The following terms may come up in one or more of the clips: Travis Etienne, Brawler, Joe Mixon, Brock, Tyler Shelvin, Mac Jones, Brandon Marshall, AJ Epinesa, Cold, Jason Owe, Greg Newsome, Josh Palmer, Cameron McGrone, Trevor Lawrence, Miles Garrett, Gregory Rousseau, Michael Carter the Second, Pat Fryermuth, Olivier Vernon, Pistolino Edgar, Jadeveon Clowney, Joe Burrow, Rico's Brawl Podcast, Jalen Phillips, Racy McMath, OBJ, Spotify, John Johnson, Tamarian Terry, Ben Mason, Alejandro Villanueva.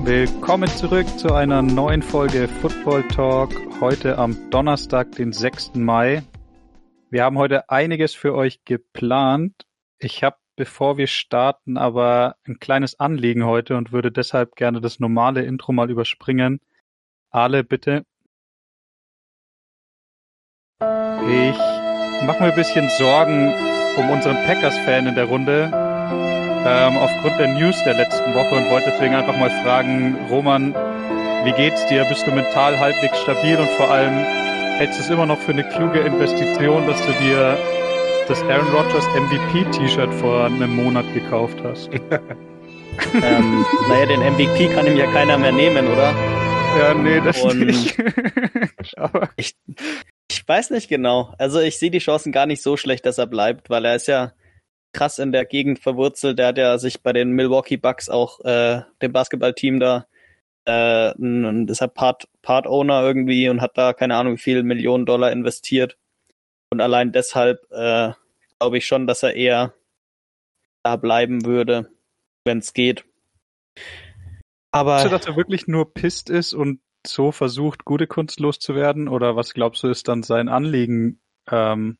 Willkommen zurück zu einer neuen Folge Football Talk, heute am Donnerstag, den 6. Mai. Wir haben heute einiges für euch geplant. Ich habe, bevor wir starten, aber ein kleines Anliegen heute und würde deshalb gerne das normale Intro mal überspringen. Ale, bitte. Ich mache mir ein bisschen Sorgen um unseren Packers-Fan in der Runde. Aufgrund der News der letzten Woche und wollte deswegen einfach mal fragen, Roman, wie geht's dir? Bist du mental halbwegs stabil und vor allem hältst du es immer noch für eine kluge Investition, dass du dir das Aaron Rodgers MVP-T-Shirt vor einem Monat gekauft hast? Naja, den MVP kann ihm ja keiner mehr nehmen, oder? Ja, nee, das nicht. Aber ich weiß nicht genau. Also ich sehe die Chancen gar nicht so schlecht, dass er bleibt, weil er ist ja krass in der Gegend verwurzelt. Der hat ja sich bei den Milwaukee Bucks auch, dem Basketballteam da, ist er Part-Owner irgendwie und hat da keine Ahnung wie viel Millionen Dollar investiert. Und allein deshalb glaube ich schon, dass er eher da bleiben würde, wenn es geht. Aber glaubst du, dass er wirklich nur pisst ist und so versucht, gute Kunst loszuwerden? Oder was glaubst du, ist dann sein Anliegen? Also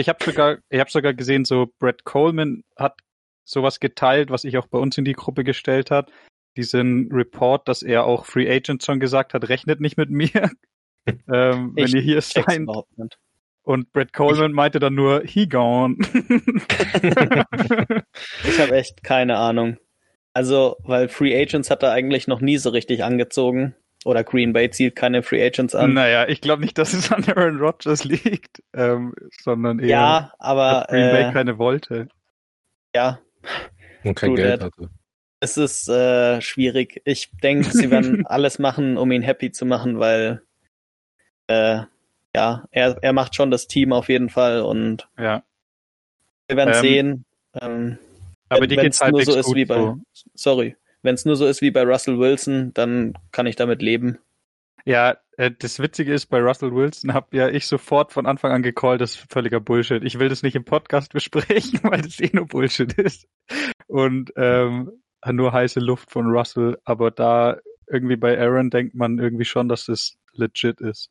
ich habe sogar gesehen, so Brett Coleman hat sowas geteilt, was ich auch bei uns in die Gruppe gestellt hat. Diesen Report, dass er auch Free Agent schon gesagt hat, rechnet nicht mit mir, wenn ihr hier seid. Und Brett Coleman meinte dann nur, he gone. Ich habe echt keine Ahnung. Also, weil Free Agents hat er eigentlich noch nie so richtig angezogen. Oder Green Bay zielt keine Free Agents an. Naja, ich glaube nicht, dass es an Aaron Rodgers liegt, sondern eher, ja, aber, dass Green Bay keine wollte. Ja. Und kein Geld hatte. Es ist schwierig. Ich denke, sie werden alles machen, um ihn happy zu machen, weil er macht schon das Team auf jeden Fall und wir werden sehen. Aber die geht's halt so ist wie bei so. Sorry. Wenn es nur so ist wie bei Russell Wilson, dann kann ich damit leben. Ja, das Witzige ist, bei Russell Wilson habe ja ich sofort von Anfang an gecallt, das ist völliger Bullshit. Ich will das nicht im Podcast besprechen, weil das eh nur Bullshit ist. Und nur heiße Luft von Russell. Aber da irgendwie bei Aaron denkt man irgendwie schon, dass das legit ist.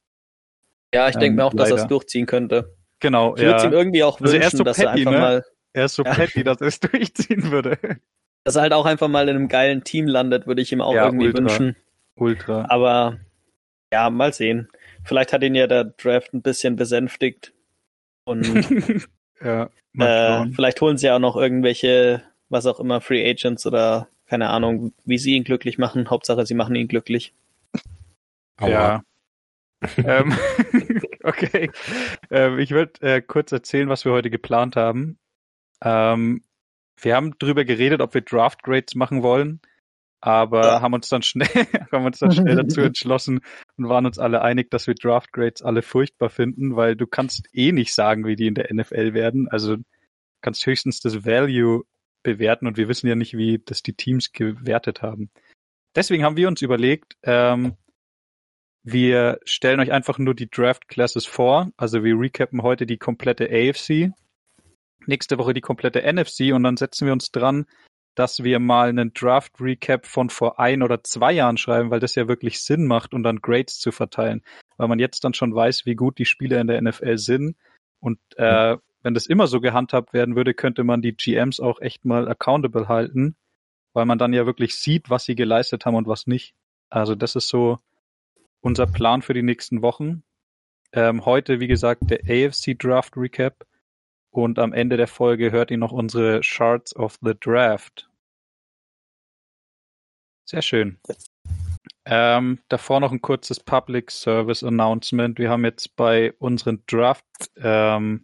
Ja, ich denke mir auch, leider, dass er es durchziehen könnte. Genau, ich würde es ihm irgendwie auch wünschen, dass er einfach mal... Er ist so petty, dass er es durchziehen würde. Dass er halt auch einfach mal in einem geilen Team landet, würde ich ihm auch irgendwie wünschen. Ultra. Aber ja, mal sehen. Vielleicht hat ihn ja der Draft ein bisschen besänftigt. Und vielleicht holen sie ja auch noch irgendwelche, was auch immer, Free Agents oder keine Ahnung, wie sie ihn glücklich machen. Hauptsache, sie machen ihn glücklich. Ja. Okay. Ich würde kurz erzählen, was wir heute geplant haben. Wir haben drüber geredet, ob wir Draft Grades machen wollen, aber haben uns dann schnell dazu entschlossen und waren uns alle einig, dass wir Draft Grades alle furchtbar finden, weil du kannst eh nicht sagen, wie die in der NFL werden. Also kannst höchstens das Value bewerten und wir wissen ja nicht, wie das die Teams gewertet haben. Deswegen haben wir uns überlegt, wir stellen euch einfach nur die Draft Classes vor. Also wir recappen heute die komplette AFC. Nächste Woche die komplette NFC und dann setzen wir uns dran, dass wir mal einen Draft-Recap von vor 1 oder 2 Jahren schreiben, weil das ja wirklich Sinn macht, um dann Grades zu verteilen. Weil man jetzt dann schon weiß, wie gut die Spieler in der NFL sind. Und wenn das immer so gehandhabt werden würde, könnte man die GMs auch echt mal accountable halten, weil man dann ja wirklich sieht, was sie geleistet haben und was nicht. Also das ist so unser Plan für die nächsten Wochen. Heute, wie gesagt, der AFC-Draft-Recap. Und am Ende der Folge hört ihr noch unsere Shards of the Draft. Sehr schön. Davor noch ein kurzes Public Service Announcement. Wir haben jetzt bei unseren Draft-Folgen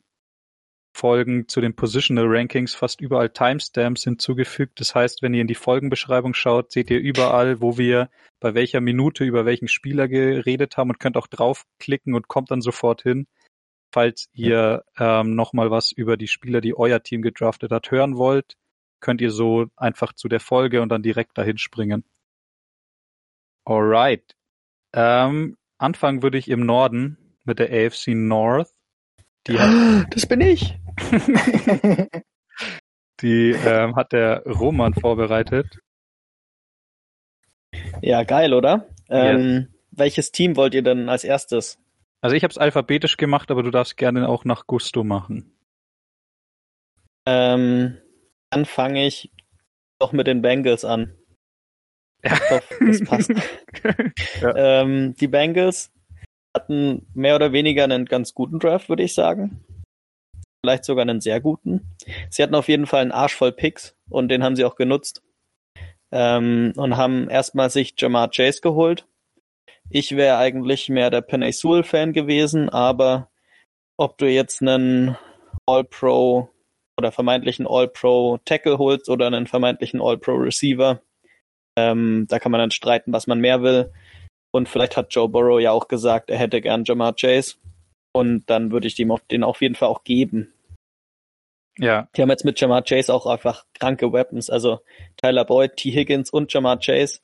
zu den Positional Rankings fast überall Timestamps hinzugefügt. Das heißt, wenn ihr in die Folgenbeschreibung schaut, seht ihr überall, wo wir bei welcher Minute über welchen Spieler geredet haben und könnt auch draufklicken und kommt dann sofort hin. Falls ihr nochmal was über die Spieler, die euer Team gedraftet hat, hören wollt, könnt ihr so einfach zu der Folge und dann direkt dahin springen. Alright. Anfangen würde ich im Norden mit der AFC North. Das bin ich! Die hat der Roman vorbereitet. Ja, geil, oder? Yes. Welches Team wollt ihr denn als erstes? Also ich habe es alphabetisch gemacht, aber du darfst gerne auch nach Gusto machen. Dann fange ich doch mit den Bengals an. Ja. Ich hoffe, das passt. Ja. Die Bengals hatten mehr oder weniger einen ganz guten Draft, würde ich sagen. Vielleicht sogar einen sehr guten. Sie hatten auf jeden Fall einen Arsch voll Picks und den haben sie auch genutzt. Und haben erstmal sich Jamar Chase geholt. Ich wäre eigentlich mehr der Penei Sewell-Fan gewesen, aber ob du jetzt einen All-Pro oder vermeintlichen All-Pro-Tackle holst oder einen vermeintlichen All-Pro-Receiver, da kann man dann streiten, was man mehr will. Und vielleicht hat Joe Burrow ja auch gesagt, er hätte gern Jamar Chase. Und dann würde ich den auf jeden Fall auch geben. Ja. Die haben jetzt mit Jamar Chase auch einfach kranke Weapons. Also Tyler Boyd, T. Higgins und Jamar Chase.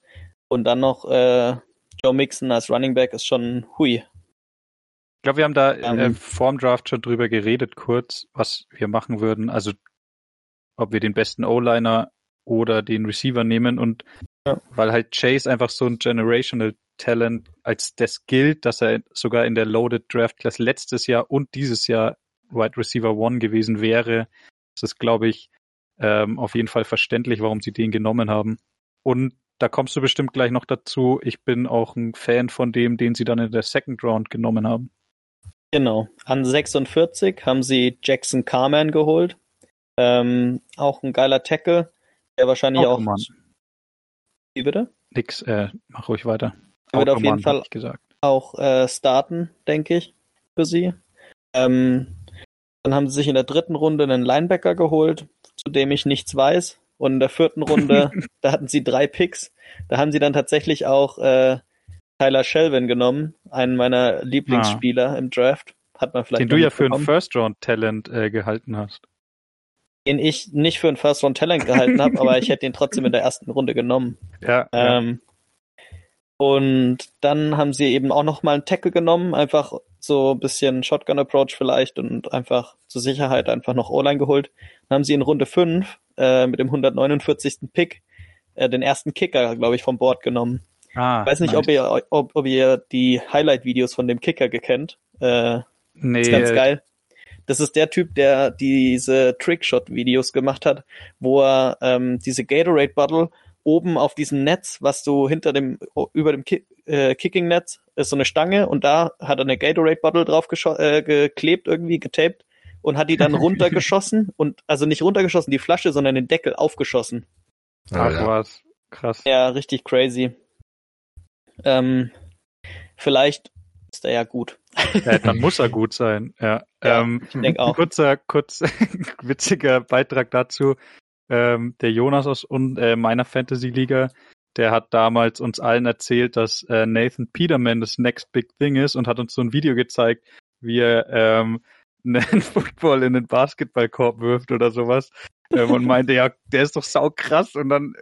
Und dann noch Joe Mixon als Running Back ist schon hui. Ich glaube, wir haben da vorm Draft schon drüber geredet, kurz, was wir machen würden. Also, ob wir den besten O-Liner oder den Receiver nehmen. Und weil halt Chase einfach so ein Generational Talent als das gilt, dass er sogar in der Loaded Draft Class letztes Jahr und dieses Jahr Wide Receiver 1 gewesen wäre. Das ist, glaube ich, auf jeden Fall verständlich, warum sie den genommen haben. Und da kommst du bestimmt gleich noch dazu. Ich bin auch ein Fan von dem, den sie dann in der Second Round genommen haben. Genau. An 46 haben sie Jackson Carman geholt. Auch ein geiler Tackle, der wahrscheinlich auch... Wie bitte? Nix, mach ruhig weiter. Er wird auf jeden Fall auch starten, denke ich, für sie. Dann haben sie sich in der 3. Runde einen Linebacker geholt, zu dem ich nichts weiß. Und in der 4. Runde, da hatten sie 3 Picks. Da haben sie dann tatsächlich auch Tyler Shelvin genommen, einen meiner Lieblingsspieler im Draft. Hat man vielleicht den du ja für ein First-Round-Talent gehalten hast. Den ich nicht für ein First-Round-Talent gehalten habe, aber ich hätte ihn trotzdem in der 1. Runde genommen. Ja, Und dann haben sie eben auch nochmal einen Tackle genommen, einfach so ein bisschen Shotgun-Approach vielleicht und einfach zur Sicherheit einfach noch O-Line geholt. Dann haben sie in Runde 5 mit dem 149. Pick den ersten Kicker, glaube ich, vom Board genommen. Ich weiß nicht, ob ihr die Highlight-Videos von dem Kicker kennt. Nee. Ist ganz geil. Das ist der Typ, der diese Trickshot-Videos gemacht hat, wo er diese Gatorade-Bottle oben auf diesem Netz, was du über dem Kicking-Netz, ist so eine Stange und da hat er eine Gatorade-Bottle drauf geklebt, irgendwie getaped und hat die dann runtergeschossen und, also nicht runtergeschossen, die Flasche, sondern den Deckel aufgeschossen. Ach, was. Krass. Ja, richtig crazy. Vielleicht ist er ja gut. Ja, dann muss er gut sein, ja. Ich denke auch. Kurz witziger Beitrag dazu. Der Jonas aus meiner Fantasy-Liga, der hat damals uns allen erzählt, dass Nathan Peterman das Next Big Thing ist und hat uns so ein Video gezeigt, wie er einen Football in den Basketballkorb wirft oder sowas und meinte, ja, der ist doch saukrass und dann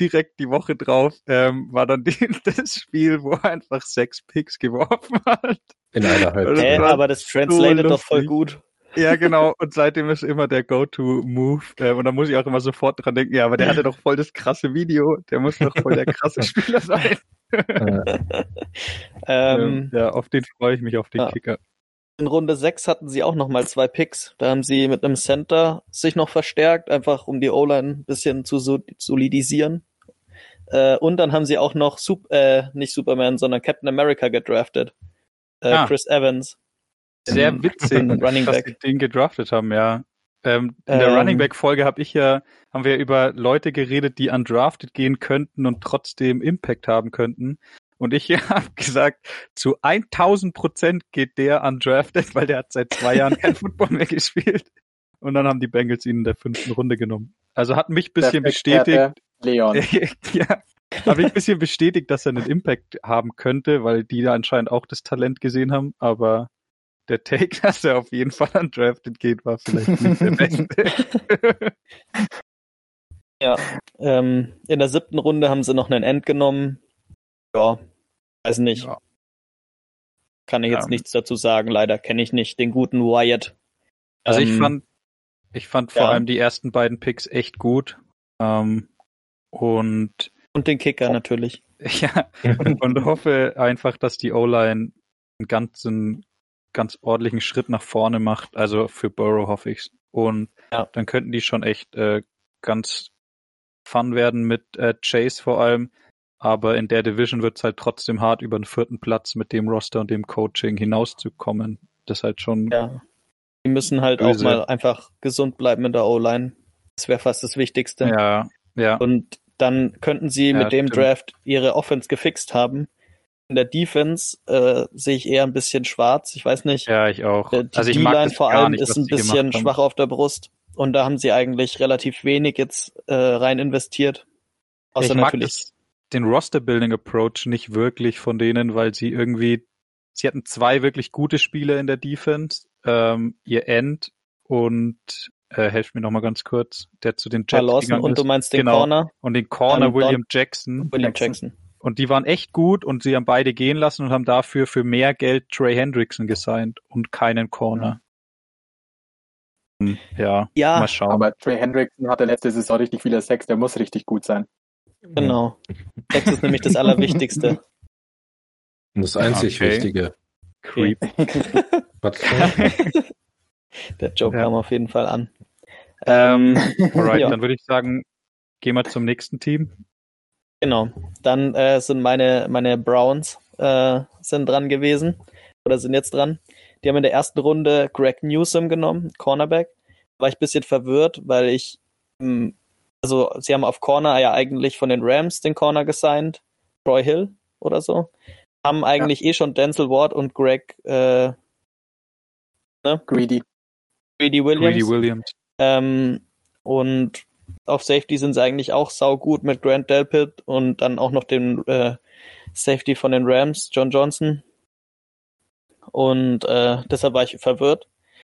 direkt die Woche drauf war dann das Spiel, wo er einfach 6 Picks geworfen hat. In einer Halbzeit. Aber das translated so doch voll gut. Ja, genau. Und seitdem ist immer der Go-To-Move. Und da muss ich auch immer sofort dran denken, ja, aber der hatte doch voll das krasse Video. Der muss doch voll der krasse Spieler sein. Ja, auf den freue ich mich, auf den Kicker. In Runde 6 hatten sie auch nochmal 2 Picks. Da haben sie mit einem Center sich noch verstärkt, einfach um die O-Line ein bisschen zu solidisieren. Und dann haben sie auch noch, nicht Superman, sondern Captain America gedraftet. Chris Evans. Sehr witzig, dass sie den gedraftet haben, ja. In der Running Back-Folge haben wir über Leute geredet, die undrafted gehen könnten und trotzdem Impact haben könnten. Und ich habe gesagt, zu 1000% geht der undrafted, weil der hat seit 2 Jahren kein Football mehr gespielt. Und dann haben die Bengals ihn in der 5. Runde genommen. Also hat mich ein bisschen bestätigt. Leon. Ja. Habe ich ein bisschen bestätigt, dass er einen Impact haben könnte, weil die da anscheinend auch das Talent gesehen haben, aber der Take, dass er auf jeden Fall undrafted geht, war vielleicht nicht der beste. Ja, in der 7. Runde haben sie noch einen End genommen. Ja, weiß nicht. Ja. Kann ich jetzt nichts dazu sagen, leider kenne ich nicht den guten Wyatt. Also ich fand vor allem die ersten beiden Picks echt gut. Und den Kicker natürlich. Ja, und hoffe einfach, dass die O-Line einen ganz ordentlichen Schritt nach vorne macht. Also für Burrow hoffe ich's. Und dann könnten die schon echt ganz fun werden mit Chase vor allem. Aber in der Division wird's halt trotzdem hart, über den 4. Platz mit dem Roster und dem Coaching hinauszukommen. Das ist halt schon... Ja. Die müssen halt böse. Auch mal einfach gesund bleiben in der O-Line. Das wäre fast das Wichtigste. Ja. Und dann könnten sie mit dem Draft ihre Offense gefixt haben. In der Defense sehe ich eher ein bisschen schwarz. Ich weiß nicht. Ja, ich auch. Die D-Line vor allem ist ein bisschen schwach auf der Brust. Und da haben sie eigentlich relativ wenig jetzt rein investiert. Außer natürlich den Roster-Building-Approach nicht wirklich von denen, weil sie irgendwie, sie hatten 2 wirklich gute Spiele in der Defense, ihr End und, helft mir nochmal ganz kurz, der zu den Jets gegangen und ist. Du meinst den Corner? Und den Corner William Jackson. Und die waren echt gut und sie haben beide gehen lassen und haben dafür für mehr Geld Trey Hendrickson gesigned und keinen Corner. Ja, mal schauen. Aber Trey Hendrickson hatte letzte Saison richtig viele Sacks, der muss richtig gut sein. Genau. Das ist nämlich das Allerwichtigste. Das einzig Wichtige. Creep. Der Joke kam auf jeden Fall an. Alright, dann würde ich sagen, gehen wir zum nächsten Team. Genau. Dann sind meine Browns dran gewesen. Oder sind jetzt dran. Die haben in der ersten Runde Greg Newsome genommen, Cornerback. War ich ein bisschen verwirrt, weil ich... Also sie haben auf Corner ja eigentlich von den Rams den Corner gesigned, Troy Hill oder so. Haben eigentlich schon Denzel Ward und Greg Greedy Williams. Und auf Safety sind sie eigentlich auch saugut mit Grant Delpit und dann auch noch den Safety von den Rams, John Johnson. Und deshalb war ich verwirrt.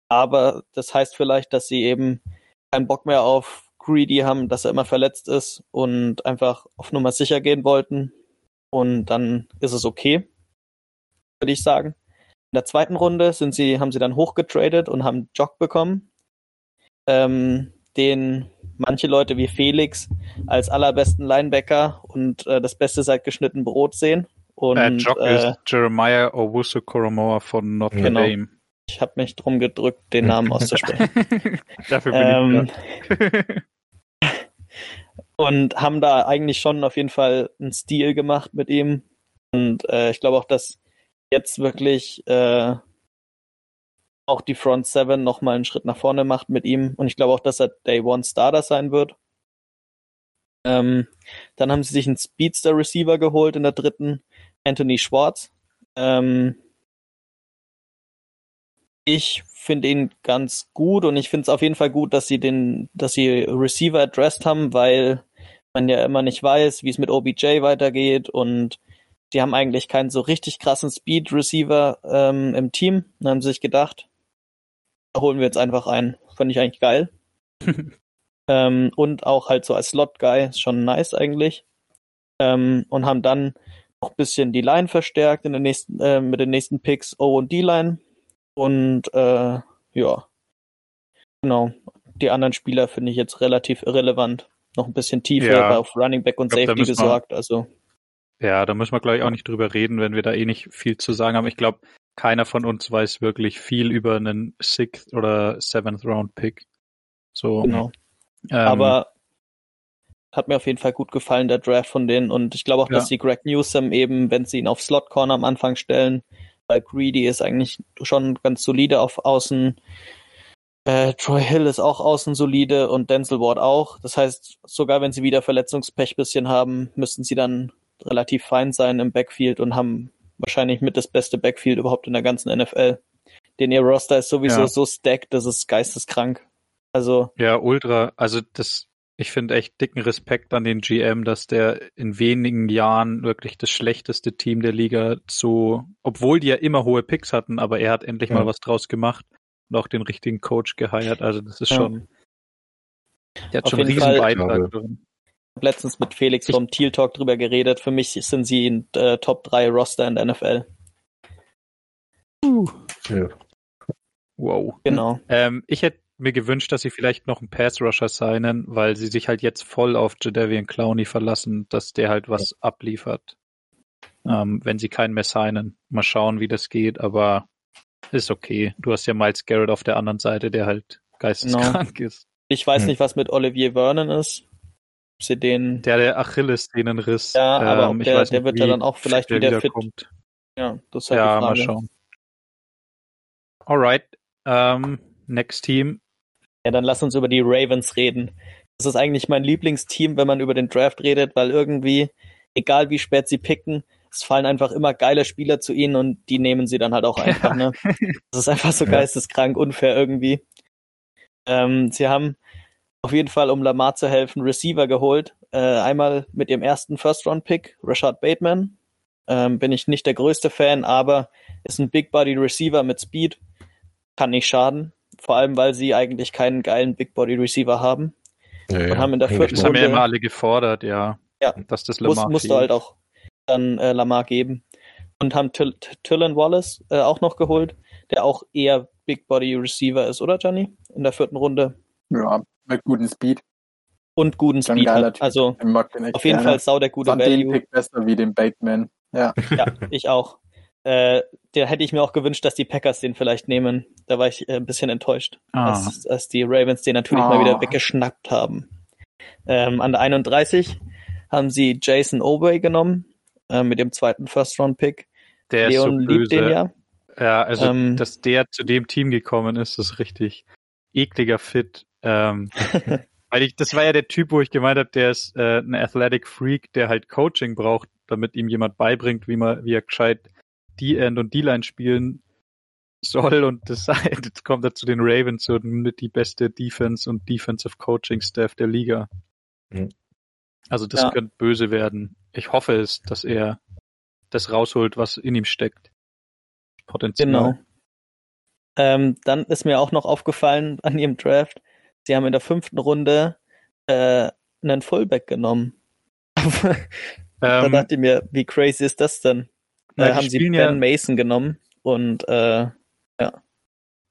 Aber das heißt vielleicht, dass sie eben keinen Bock mehr auf Greedy haben, dass er immer verletzt ist und einfach auf Nummer sicher gehen wollten. Und dann ist es okay, würde ich sagen. In der zweiten Runde haben sie dann hochgetradet und haben Jock bekommen, den manche Leute wie Felix als allerbesten Linebacker und das Beste seit geschnitten Brot sehen. Und Jock ist Jeremiah Owusu-Kuromoa von Notre Dame. Ich habe mich drum gedrückt, den Namen auszusprechen. Dafür bin ich und haben da eigentlich schon auf jeden Fall einen Stil gemacht mit ihm. Und ich glaube auch, dass jetzt wirklich auch die Front 7 nochmal einen Schritt nach vorne macht mit ihm. Und ich glaube auch, dass er Day-One-Starter sein wird. Dann haben sie sich einen Speedster-Receiver geholt in der dritten, Anthony Schwartz. Ich finde ihn ganz gut und ich finde es auf jeden Fall gut, dass sie Receiver addressed haben, weil man ja immer nicht weiß, wie es mit OBJ weitergeht und die haben eigentlich keinen so richtig krassen Speed-Receiver im Team. Dann haben sie sich gedacht, da holen wir jetzt einfach einen. Fand ich eigentlich geil. Und auch halt so als Slot-Guy, ist schon nice eigentlich. Und haben dann noch ein bisschen die Line verstärkt in den nächsten, mit den nächsten Picks O und D-Line. Und die anderen Spieler finde ich jetzt relativ irrelevant. Noch ein bisschen tiefer auf Running Back und Safety gesorgt. Also. Ja, da müssen wir, glaube ich, auch nicht drüber reden, wenn wir da eh nicht viel zu sagen haben. Ich glaube, keiner von uns weiß wirklich viel über einen 6th oder 7th Round Pick. So. Genau. Aber hat mir auf jeden Fall gut gefallen, der Draft von denen. Und ich glaube auch, dass sie Greg Newsome eben, wenn sie ihn auf Slot Corner am Anfang stellen, weil Greedy ist eigentlich schon ganz solide auf Außen. Troy Hill ist auch außen solide und Denzel Ward auch. Das heißt, sogar wenn sie wieder Verletzungspech bisschen haben, müssten sie dann relativ fein sein im Backfield und haben wahrscheinlich mit das beste Backfield überhaupt in der ganzen NFL. Denn ihr Roster ist sowieso so stacked, das ist geisteskrank. Also. Ja, ultra. Also ich finde echt dicken Respekt an den GM, dass der in wenigen Jahren wirklich das schlechteste Team der Liga obwohl die ja immer hohe Picks hatten, aber er hat endlich mal was draus gemacht und auch den richtigen Coach geheiert. Also das ist schon, der hat auf schon einen riesen Beitrag drin. Ich habe letztens mit Felix vom Teal Talk drüber geredet. Für mich sind sie ein Top 3 Roster in der NFL. Ja. Wow. Genau. Ich hätte mir gewünscht, dass sie vielleicht noch einen Pass-Rusher signen, weil sie sich halt jetzt voll auf Jadeveon Clowney verlassen, dass der halt was abliefert. Wenn sie keinen mehr signen. Mal schauen, wie das geht, aber ist okay. Du hast ja Miles Garrett auf der anderen Seite, der halt geisteskrank ist. Ich weiß nicht, was mit Olivier Vernon ist. Ob sie den... Der Achillessehnenriss. Ja, aber der wird ja dann auch vielleicht wieder fit. Kommt. Ja, das ist halt die Frage. Mal schauen. Alright. Next Team. Ja, dann lass uns über die Ravens reden. Das ist eigentlich mein Lieblingsteam, wenn man über den Draft redet, weil irgendwie, egal wie spät sie picken, es fallen einfach immer geile Spieler zu ihnen und die nehmen sie dann halt auch einfach. Ne? Das ist einfach so geisteskrank unfair irgendwie. Sie haben auf jeden Fall, um Lamar zu helfen, Receiver geholt. Einmal mit ihrem ersten First-Round-Pick, Rashad Bateman. Bin ich nicht der größte Fan, aber ist ein Big-Body-Receiver mit Speed. Kann nicht schaden. Vor allem, weil sie eigentlich keinen geilen Big-Body-Receiver haben. Ja, und haben in der vierten Runde... Das haben wir immer alle gefordert, dass das Lamar musste halt auch dann Lamar geben. Und haben Tylan Wallace auch noch geholt, der auch eher Big-Body-Receiver ist, oder, Johnny? In der vierten Runde. Ja, mit gutem Speed. Und guten Speed. Hat. Also auf jeden Fall sau der gute Value. Den Pick besser wie den Bateman. Ja, ich auch. Der hätte ich mir auch gewünscht, dass die Packers den vielleicht nehmen. Da war ich ein bisschen enttäuscht, als die Ravens den natürlich mal wieder weggeschnappt haben. An der 31 haben sie Jason Owe genommen, mit dem zweiten First-Round-Pick. Der Leon ist so liebt den ja. Ja, also dass der zu dem Team gekommen ist, ist richtig ekliger Fit. Weil das war ja der Typ, wo ich gemeint habe, der ist ein Athletic Freak, der halt Coaching braucht, damit ihm jemand beibringt, wie er gescheit D-End und D-Line spielen soll. Und das jetzt kommt er zu den Ravens und mit die beste Defense und Defensive Coaching Staff der Liga. Mhm. Also das könnte böse werden. Ich hoffe es, dass er das rausholt, was in ihm steckt. Potenzial. Genau. Dann ist mir auch noch aufgefallen an ihrem Draft, sie haben in der 5. Runde einen Fullback genommen. Da dachte ich mir, wie crazy ist das denn? Da haben sie Ben Mason genommen und Aber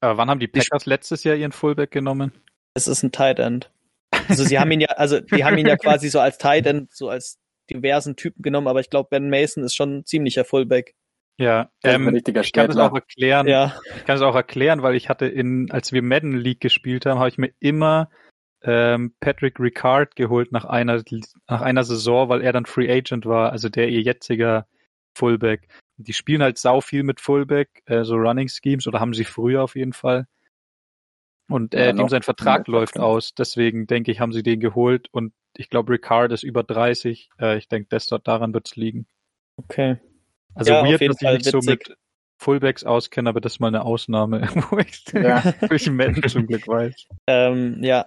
wann haben die Packers letztes Jahr ihren Fullback genommen? Es ist ein Tight End. Also sie haben ihn ja, quasi so als Tight End, so als diversen Typen genommen, aber ich glaube, Ben Mason ist schon ein ziemlicher Fullback. Ja, ich kann es auch erklären. Ja. Ich kann es auch erklären, weil ich hatte als wir Madden League gespielt haben, habe ich mir immer Patrick Ricard geholt nach einer Saison, weil er dann Free Agent war, also der ihr jetziger Fullback. Die spielen halt sau viel mit Fullback, so Running Schemes, oder haben sie früher auf jeden Fall. Und sein Vertrag läuft aus, deswegen denke ich, haben sie den geholt und ich glaube, Ricard ist über 30. Ich denke, daran wird es liegen. Okay. Also weird, dass ich mich so mit Fullbacks auskenne, aber das ist mal eine Ausnahme, wo ich durch Madden zum Glück weiß.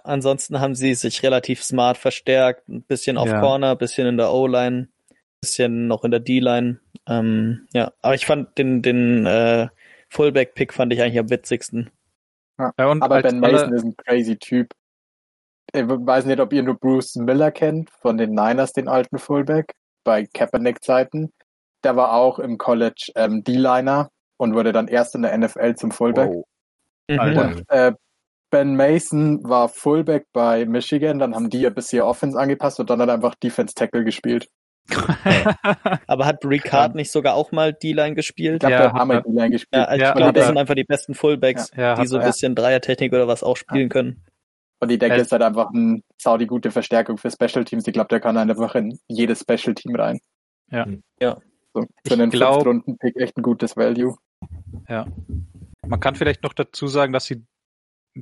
Ansonsten haben sie sich relativ smart verstärkt, ein bisschen auf Corner, ein bisschen in der O-Line, ein bisschen noch in der D-Line. Aber ich fand den Fullback-Pick fand ich eigentlich am witzigsten. Ja. Ja, aber Ben Mason ist ein crazy Typ. Ich weiß nicht, ob ihr nur Bruce Miller kennt, von den Niners, den alten Fullback, bei Kaepernick-Zeiten. Der war auch im College D-Liner und wurde dann erst in der NFL zum Fullback. Wow. Und Ben Mason war Fullback bei Michigan, dann haben die ein bisschen Offense angepasst und dann hat er einfach Defense Tackle gespielt. Aber hat Ricard nicht sogar auch mal D-Line gespielt? Ich glaube, der hat D-Line gespielt. Ja, ich glaube, das sind einfach die besten Fullbacks, die so ein bisschen Dreiertechnik oder was auch spielen können. Und ich denke, es ist halt einfach eine saudi gute Verstärkung für Special Teams. Ich glaube, der kann einfach in jedes Special Team rein. Ja. So, für einen 5-Runden-Pick echt ein gutes Value. Ja. Man kann vielleicht noch dazu sagen, dass sie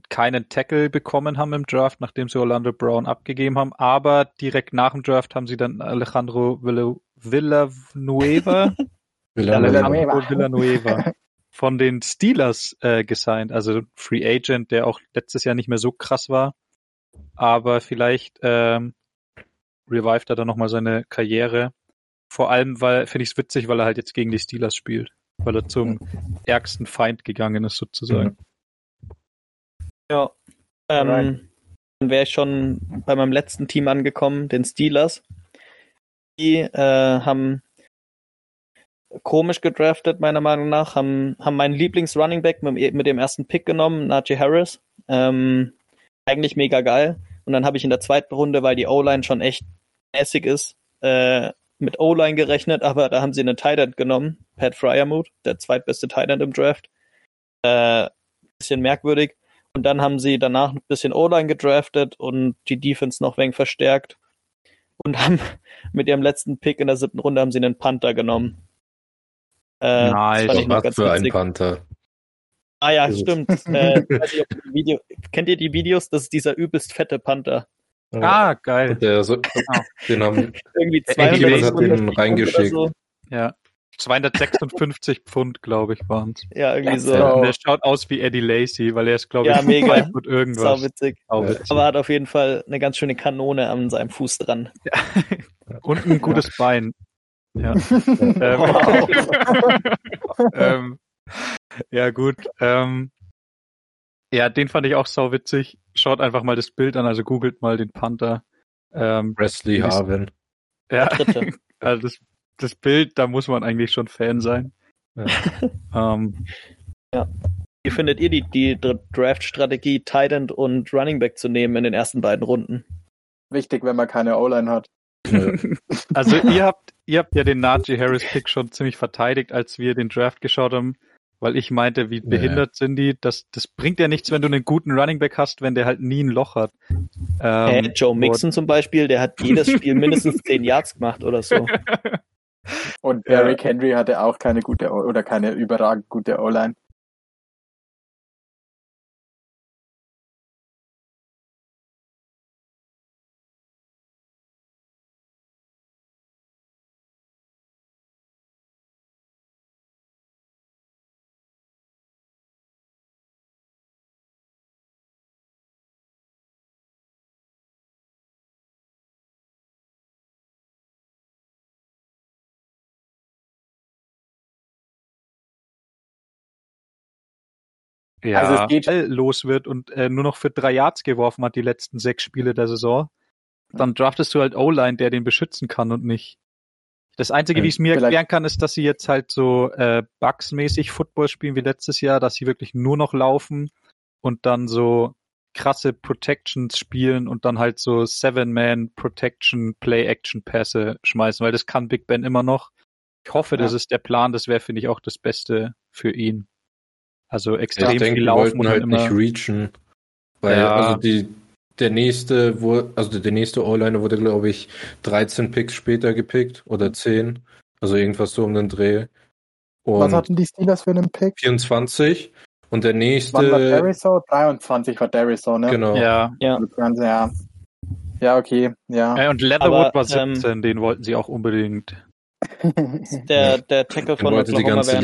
keinen Tackle bekommen haben im Draft, nachdem sie Orlando Brown abgegeben haben, aber direkt nach dem Draft haben sie dann Alejandro Villanueva von den Steelers gesigned, also Free Agent, der auch letztes Jahr nicht mehr so krass war, aber vielleicht revived er dann nochmal seine Karriere. Vor allem, weil, finde ich es witzig, weil er halt jetzt gegen die Steelers spielt. Weil er zum ärgsten Feind gegangen ist, sozusagen. Ja. Dann wäre ich schon bei meinem letzten Team angekommen, den Steelers. Die haben komisch gedraftet, meiner Meinung nach. Haben meinen Lieblings-Running-Back mit dem ersten Pick genommen, Najee Harris. Eigentlich mega geil. Und dann habe ich in der zweiten Runde, weil die O-Line schon echt mäßig ist, mit O-Line gerechnet, aber da haben sie einen Tight End genommen, Pat Fryermuth, der zweitbeste Tight End im Draft. Bisschen merkwürdig. Und dann haben sie danach ein bisschen O-Line gedraftet und die Defense noch ein wenig verstärkt. Und haben mit ihrem letzten Pick in der 7. Runde haben sie einen Panther genommen. Nein, was für ein Panther. Ah ja, stimmt. Weiß nicht, ob Video, kennt ihr die Videos? Das ist dieser übelst fette Panther. Ah, geil. Der so, den haben irgendwie 200 reingeschickt. So. Ja, 256 Pfund, glaube ich, waren es. Ja, irgendwie so. Und der schaut aus wie Eddie Lacy, weil er ist, glaube ich, mega gut irgendwas. Sau witzig. Aber hat auf jeden Fall eine ganz schöne Kanone an seinem Fuß dran. Ja. Und ein gutes Bein. Ja. Ja, gut. Ja, den fand ich auch sau witzig. Schaut einfach mal das Bild an, also googelt mal den Panther. Presley Harvin. Ja, also das Bild, da muss man eigentlich schon Fan sein. Ja. Ja. Wie findet ihr die Draft-Strategie, Tight End und Running Back zu nehmen in den ersten beiden Runden? Wichtig, wenn man keine O-Line hat. Also ihr habt ja den Najee Harris-Pick schon ziemlich verteidigt, als wir den Draft geschaut haben. Weil ich meinte, wie behindert sind die? Das bringt ja nichts, wenn du einen guten Running Back hast, wenn der halt nie ein Loch hat. Joe Mixon zum Beispiel, der hat jedes Spiel mindestens 10 Yards gemacht oder so. Und Derrick Henry hatte auch keine gute oder keine überragend gute O-Line. Ja, also es geht los wird und nur noch für 3 Yards geworfen hat die letzten 6 Spiele der Saison, dann draftest du halt O-Line, der den beschützen kann und nicht. Das Einzige, wie ich es mir erklären kann, ist, dass sie jetzt halt so Bucks-mäßig Football spielen wie letztes Jahr, dass sie wirklich nur noch laufen und dann so krasse Protections spielen und dann halt so 7-Man-Protection-Play-Action-Pässe schmeißen, weil das kann Big Ben immer noch. Ich hoffe, das ist der Plan, das wäre, finde ich, auch das Beste für ihn. Also extrem ich denke, viel laufen die wollten halt immer nicht reachen, weil also der nächste O-Liner wurde, glaube ich, 13 Picks später gepickt oder 10, also irgendwas so um den Dreh. Und was hatten die Steelers für einen Pick? 24 und der nächste. Wann war Darisaw? 23 war Darisaw, ne? Genau. Ja. Ja, okay, ja. Und Leatherwood war 17, den wollten sie auch unbedingt. Der Tackle von Oklahoma die ganze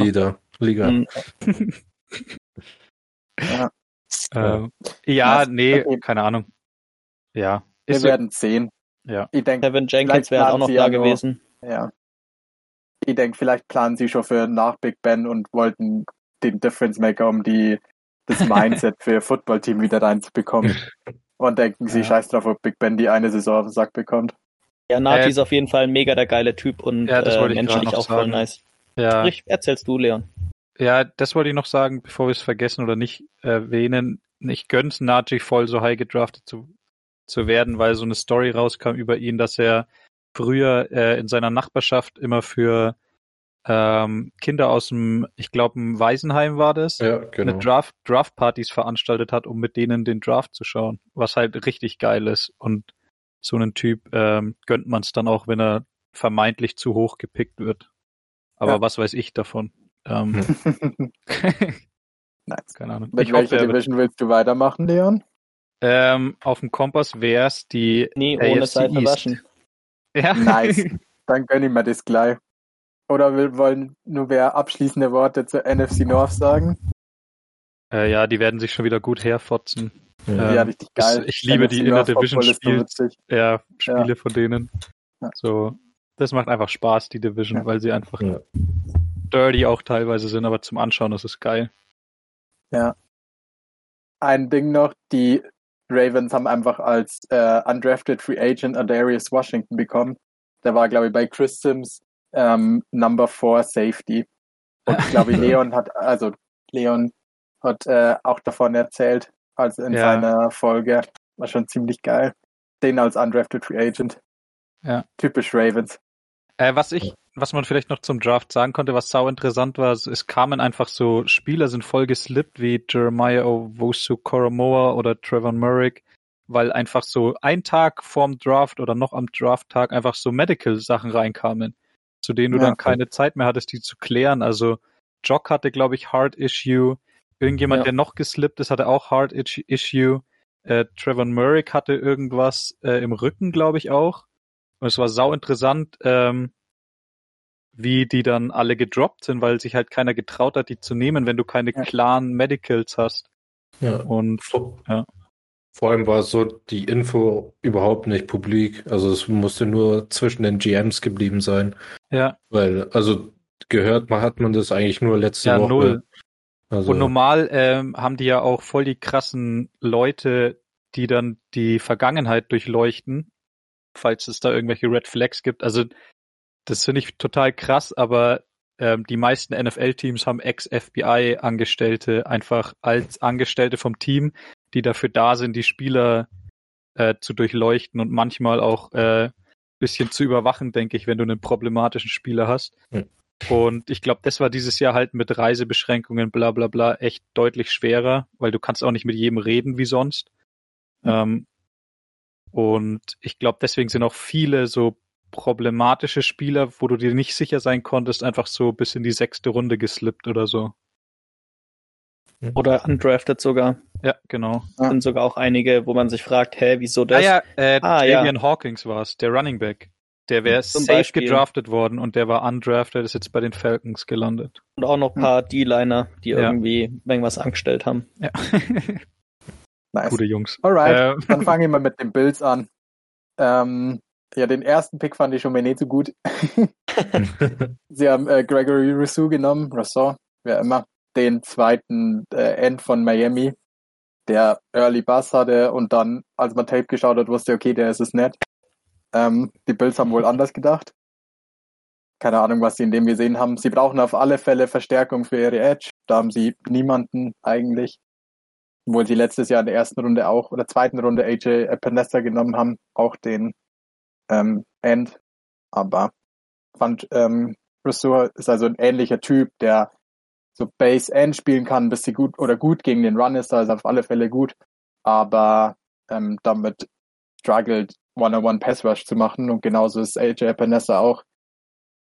Liga. Ja. Okay. Keine Ahnung. Ja. Wir werden sehen. Ja. Ich denke, Kevin Jenkins wäre auch noch da gewesen. Ja. Ich denke, vielleicht planen sie schon für nach Big Ben und wollten den Difference Maker, um das Mindset für Football-Team wieder reinzubekommen. Und denken sie, scheiß drauf, ob Big Ben die eine Saison auf den Sack bekommt. Ja, Nati ist auf jeden Fall mega der geile Typ und menschlich auch voll nice. Ja. Sprich, erzählst du, Leon. Ja, das wollte ich noch sagen, bevor wir es vergessen oder nicht erwähnen. Ich gönn's Najee voll, so high gedraftet zu werden, weil so eine Story rauskam über ihn, dass er früher in seiner Nachbarschaft immer für Kinder aus dem, ich glaube, ein Waisenheim war das, eine Draftpartys veranstaltet hat, um mit denen den Draft zu schauen, was halt richtig geil ist. Und so einen Typ gönnt man es dann auch, wenn er vermeintlich zu hoch gepickt wird. Aber was weiß ich davon? Nice. Keine Ahnung. Mit welcher Division willst du weitermachen, Leon? Auf dem Kompass wär's die ohne Seiten waschen. Ja. Nice. Dann gönn ich mir das gleich. Oder wollen nur wer abschließende Worte zur NFC North sagen? Ja, die werden sich schon wieder gut herfotzen. Ja, richtig geil. Ich liebe die Inner-Division-Spiele von denen. Ja. So, das macht einfach Spaß, die Division, weil sie einfach dirty auch teilweise sind, aber zum Anschauen ist es geil. Ja. Ein Ding noch, die Ravens haben einfach als undrafted Free Agent Adarius Washington bekommen. Der war, glaube ich, bei Chris Sims Number 4 Safety. Und ich glaube, Leon hat auch davon erzählt, also in seiner Folge. War schon ziemlich geil. Den als Undrafted Free Agent. Ja. Typisch Ravens. Was man vielleicht noch zum Draft sagen konnte, was sau interessant war, es kamen einfach so Spieler, sind voll geslippt, wie Jeremiah Owusu-Kuromoa oder Trevor Murray, weil einfach so ein Tag vorm Draft oder noch am Drafttag einfach so Medical-Sachen reinkamen, zu denen du dann keine Zeit mehr hattest, die zu klären. Also Jock hatte, glaube ich, Heart Issue. Irgendjemand, der noch geslippt ist, hatte auch Heart Issue. Trevor Murray hatte irgendwas im Rücken, glaube ich, auch. Und es war sau interessant, wie die dann alle gedroppt sind, weil sich halt keiner getraut hat, die zu nehmen, wenn du keine klaren Medicals hast. Ja. Und vor allem war so die Info überhaupt nicht publik. Also es musste nur zwischen den GMs geblieben sein. Ja. Weil, also gehört hat man das eigentlich nur letzte Woche. Null. Also. Und normal haben die ja auch voll die krassen Leute, die dann die Vergangenheit durchleuchten, falls es da irgendwelche Red Flags gibt. Also das finde ich total krass, aber die meisten NFL-Teams haben Ex-FBI-Angestellte, einfach als Angestellte vom Team, die dafür da sind, die Spieler zu durchleuchten und manchmal auch bisschen zu überwachen, denke ich, wenn du einen problematischen Spieler hast. Mhm. Und ich glaube, das war dieses Jahr halt mit Reisebeschränkungen, bla bla bla, echt deutlich schwerer, weil du kannst auch nicht mit jedem reden wie sonst. Und ich glaube, deswegen sind auch viele so problematische Spieler, wo du dir nicht sicher sein konntest, einfach so bis in die 6. Runde geslippt oder so. Oder undrafted sogar. Ja, genau. Ah. Sind sogar auch einige, wo man sich fragt, hä, wieso das? Jadeveon Hawkins war es, der Running Back. Der wäre safe gedraftet worden und der war undrafted, ist jetzt bei den Falcons gelandet. Und auch noch ein paar D-Liner, die irgendwie irgendwas angestellt haben. Ja. Nice. Gute Jungs. Alright, dann fangen wir mal mit den Bills an. Den ersten Pick fand ich schon mal nicht so gut. Sie haben Gregory Rousseau genommen, wer immer, den zweiten End von Miami, der Early Buzz hatte und dann, als man Tape geschaut hat, wusste, okay, der ist es nicht. Die Bills haben wohl anders gedacht. Keine Ahnung, was sie in dem gesehen haben. Sie brauchen auf alle Fälle Verstärkung für ihre Edge. Da haben sie niemanden eigentlich. Obwohl sie letztes Jahr in der ersten Runde auch, oder zweiten Runde AJ Epinesa genommen haben, auch den End. Aber fand, Rousseau ist also ein ähnlicher Typ, der so Base-End spielen kann, bis sie gut gegen den Run ist, da ist auf alle Fälle gut. Aber damit struggelt, One-on-One-Pass-Rush zu machen, und genauso ist AJ Epinesa auch.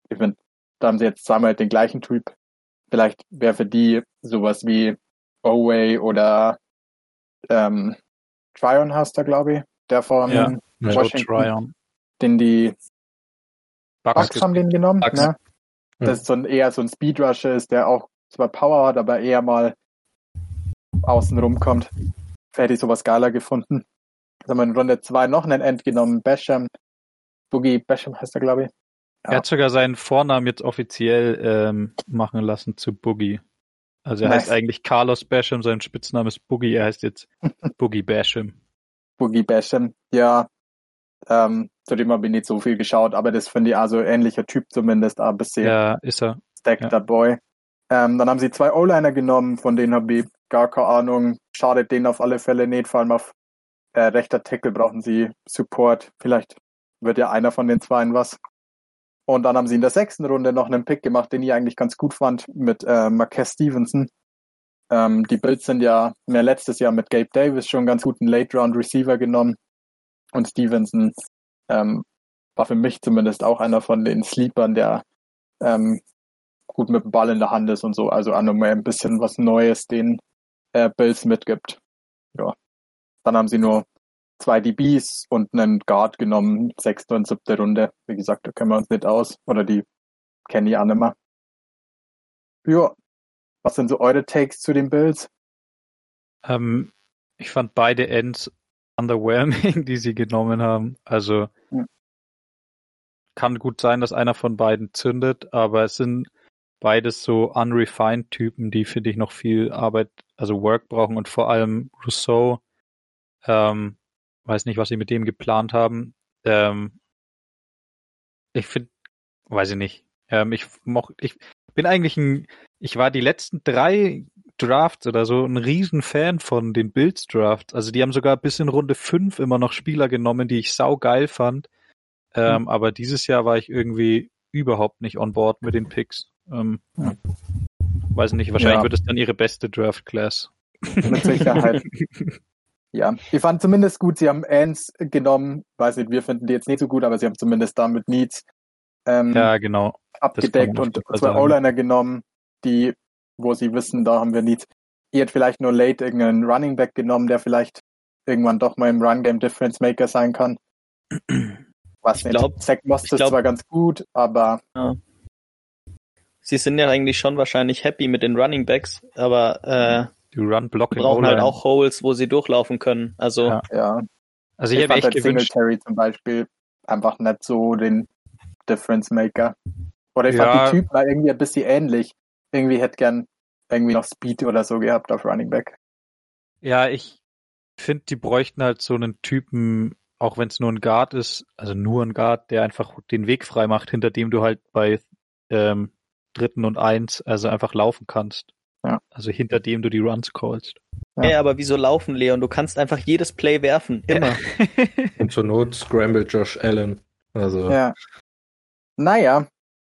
Ich finde, da haben sie jetzt zweimal den gleichen Typ. Vielleicht wäre für die sowas wie Oway oder Tryon heißt er, glaube ich, der von Washington, den die Bucks haben den genommen. Ne? Ja. Das ist eher so ein Speed-Rusher ist, der auch zwar Power hat, aber eher mal außen rumkommt. Hätte ich sowas geiler gefunden. Jetzt haben wir in Runde 2 noch einen End genommen. Boogie Basham heißt er, glaube ich. Ja. Er hat sogar seinen Vornamen jetzt offiziell machen lassen zu Boogie. Also er heißt eigentlich Carlos Basham, sein Spitzname ist Boogie, er heißt jetzt Boogie Basham. Boogie Basham, ja. Zu dem habe ich nicht so viel geschaut, aber das finde ich also ähnlicher Typ zumindest. A bis C. Ja, ist er. Stacked up Boy. Dann haben sie 2 O-Liner genommen, von denen habe ich gar keine Ahnung. Schadet denen auf alle Fälle nicht, vor allem auf rechter Tackle brauchen sie Support. Vielleicht wird ja einer von den Zweien was. Und dann haben sie in der 6. Runde noch einen Pick gemacht, den ich eigentlich ganz gut fand, mit Marquez Stevenson. Die Bills sind ja mehr letztes Jahr mit Gabe Davis schon einen ganz guten Late-Round-Receiver genommen. Und Stevenson war für mich zumindest auch einer von den Sleepern, der gut mit dem Ball in der Hand ist und so. Also auch nochmal ein bisschen was Neues den Bills mitgibt. Ja. Dann haben sie nur 2 DBs und einen Guard genommen, 6. und 7. Runde. Wie gesagt, da kennen wir uns nicht aus. Oder die kennen die auch nicht mehr. Ja, was sind so eure Takes zu den Bills? Ich fand beide Ends underwhelming, die sie genommen haben. Also kann gut sein, dass einer von beiden zündet, aber es sind beides so unrefined-Typen, die, finde ich, noch viel Arbeit, also Work brauchen, und vor allem Rousseau. Weiß nicht, was sie mit dem geplant haben. Ich finde, weiß ich nicht. Ich war die letzten 3 Drafts oder so ein Riesenfan von den Bills Drafts. Also die haben sogar bis in Runde 5 immer noch Spieler genommen, die ich saugeil fand. Aber dieses Jahr war ich irgendwie überhaupt nicht on board mit den Picks. Weiß nicht, wahrscheinlich wird es dann ihre beste Draft-Class. Mit Sicherheit. Ja, ich fand zumindest gut, sie haben Ants genommen. Weiß nicht, wir finden die jetzt nicht so gut, aber sie haben zumindest damit Needs abgedeckt und 2 O-Liner genommen, die, wo sie wissen, da haben wir Needs. Ihr hättet vielleicht nur late irgendeinen Running Back genommen, der vielleicht irgendwann doch mal im Run-Game Difference-Maker sein kann. Zach Moss ist zwar ganz gut, aber... Ja. Sie sind ja eigentlich schon wahrscheinlich happy mit den Running Backs, aber die brauchen halt auch Holes, wo sie durchlaufen können. Also Also ich habe echt gewünscht, Singletary zum Beispiel einfach nicht so den Difference Maker. Oder ich fand die Typen war irgendwie ein bisschen ähnlich. Irgendwie hätte gern irgendwie noch Speed oder so gehabt auf Running Back. Ja, ich finde, die bräuchten halt so einen Typen, auch wenn es nur ein Guard ist, also nur ein Guard, der einfach den Weg frei macht, hinter dem du halt bei Dritten und 1, also einfach laufen kannst. Ja. Also hinter dem du die Runs callst. Ja. Hey, aber wieso laufen, Leon? Du kannst einfach jedes Play werfen. Immer. Und zur Not Scramble Josh Allen. Also. Ja. Naja,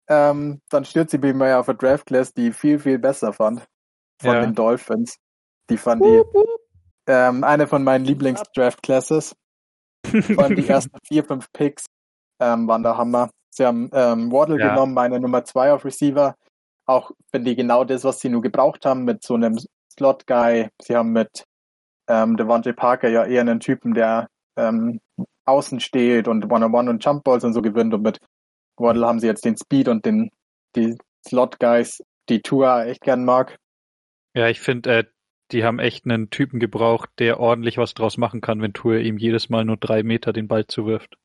dann stürzt sie mir ja auf eine Draft-Class, die viel, viel besser fand. Von den Dolphins. Die fand die eine von meinen Lieblings-Draft-Classes. Vor allem die ersten 4-5 Picks waren der Hammer. Sie haben Waddle genommen, meine Nummer 2 auf Receiver. Auch wenn die genau das, was sie nur gebraucht haben, mit so einem Slot-Guy. Sie haben mit Devontae Parker ja eher einen Typen, der außen steht und One-on-One und Jump-Balls und so gewinnt. Und mit Waddle haben sie jetzt den Speed und die Slot-Guys, die Tua echt gern mag. Ja, ich finde, die haben echt einen Typen gebraucht, der ordentlich was draus machen kann, wenn Tua ihm jedes Mal nur 3 Meter den Ball zuwirft.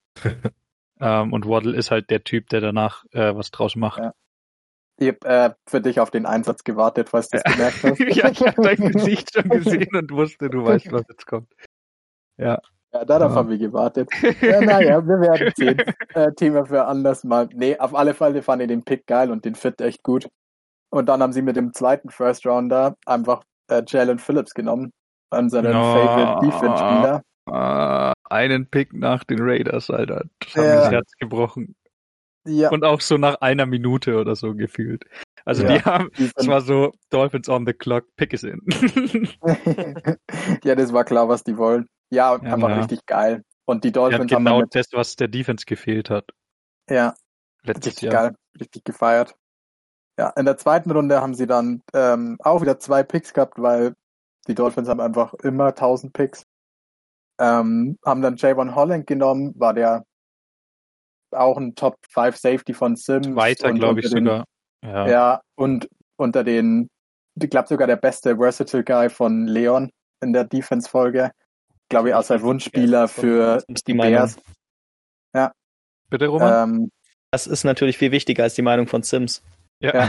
Und Waddle ist halt der Typ, der danach was draus macht. Ja. Ich habe für dich auf den Einsatz gewartet, falls du es gemerkt hast. Ja, ich habe dein Gesicht schon gesehen und wusste, du weißt, was jetzt kommt. Ja, darauf haben wir gewartet. Ja, naja, wir werden sehen. Thema für anders mal. Nee, auf alle Fälle fand ich den Pick geil und den Fit echt gut. Und dann haben sie mit dem zweiten First-Rounder einfach Jalen Phillips genommen. Unseren Favorite Defense-Spieler. Einen Pick nach den Raiders, Alter. Das hat mir das Herz gebrochen. Ja. Und auch so nach einer Minute oder so gefühlt. Also es war so, Dolphins on the clock, pick is in. Ja, das war klar, was die wollen. Ja, einfach richtig geil. Und die Dolphins haben genau das, was der Defense gefehlt hat. Ja, letztes Jahr. Geil, richtig gefeiert. Ja, in der zweiten Runde haben sie dann auch wieder 2 Picks gehabt, weil die Dolphins haben einfach immer 1000 Picks. Haben dann Javon Holland genommen, war der auch ein Top-5-Safety von Sims. Weiter, glaube ich, sogar. Ja, und unter den, ich glaube sogar der beste Versatile-Guy von Leon in der Defense-Folge. Glaube ich, auch sein Wunschspieler für die Bears. Ja. Bitte, Roman? Das ist natürlich viel wichtiger als die Meinung von Sims. Ja.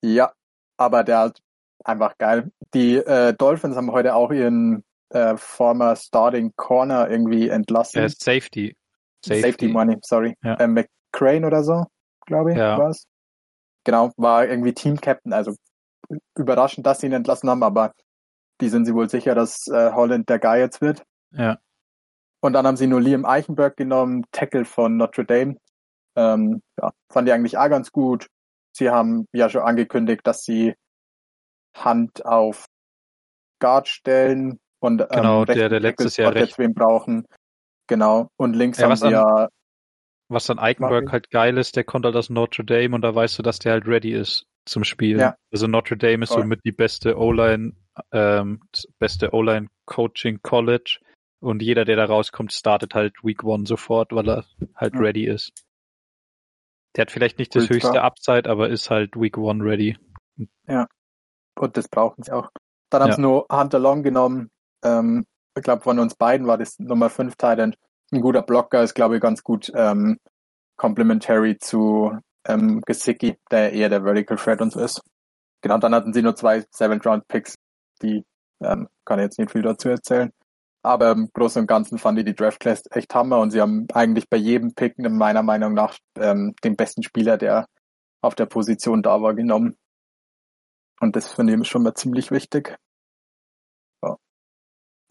Ja, aber der hat einfach geil. Die Dolphins haben heute auch ihren former Starting Corner irgendwie entlassen. Safety. Ja. McCrane oder so, glaube ich, war's. Genau, war irgendwie Team Captain, also überraschend, dass sie ihn entlassen haben, aber die sind sie wohl sicher, dass Holland der Guy jetzt wird. Ja. Und dann haben sie nur Liam Eichenberg genommen, Tackle von Notre Dame. Fand ich eigentlich auch ganz gut. Sie haben ja schon angekündigt, dass sie Hand auf Guard stellen und genau, der letztes Jahr rechts wen brauchen. Genau, und links haben sie ja... Was an Eichenberg halt geil ist, der konnte halt aus Notre Dame und da weißt du, dass der halt ready ist zum Spiel. Ja. Also Notre Dame ist somit die beste O-Line, beste O-Line-Coaching-College und jeder, der da rauskommt, startet halt Week 1 sofort, weil er halt ready ist. Der hat vielleicht nicht das höchste Upside, aber ist halt Week 1 ready. Ja, und das brauchen sie auch. Dann haben sie nur Hunter Long genommen, ich glaube, von uns beiden war das Nummer 5 Titan. Ein guter Blocker ist, glaube ich, ganz gut complementary zu Gesicki, der eher der Vertical Threat uns ist. Genau, dann hatten sie nur 2 Seventh-Round-Picks, die kann ich jetzt nicht viel dazu erzählen. Aber im Großen und Ganzen fand ich die Draft-Class echt Hammer und sie haben eigentlich bei jedem Pick meiner Meinung nach den besten Spieler, der auf der Position da war, genommen. Und das finde ich schon mal ziemlich wichtig. Ja.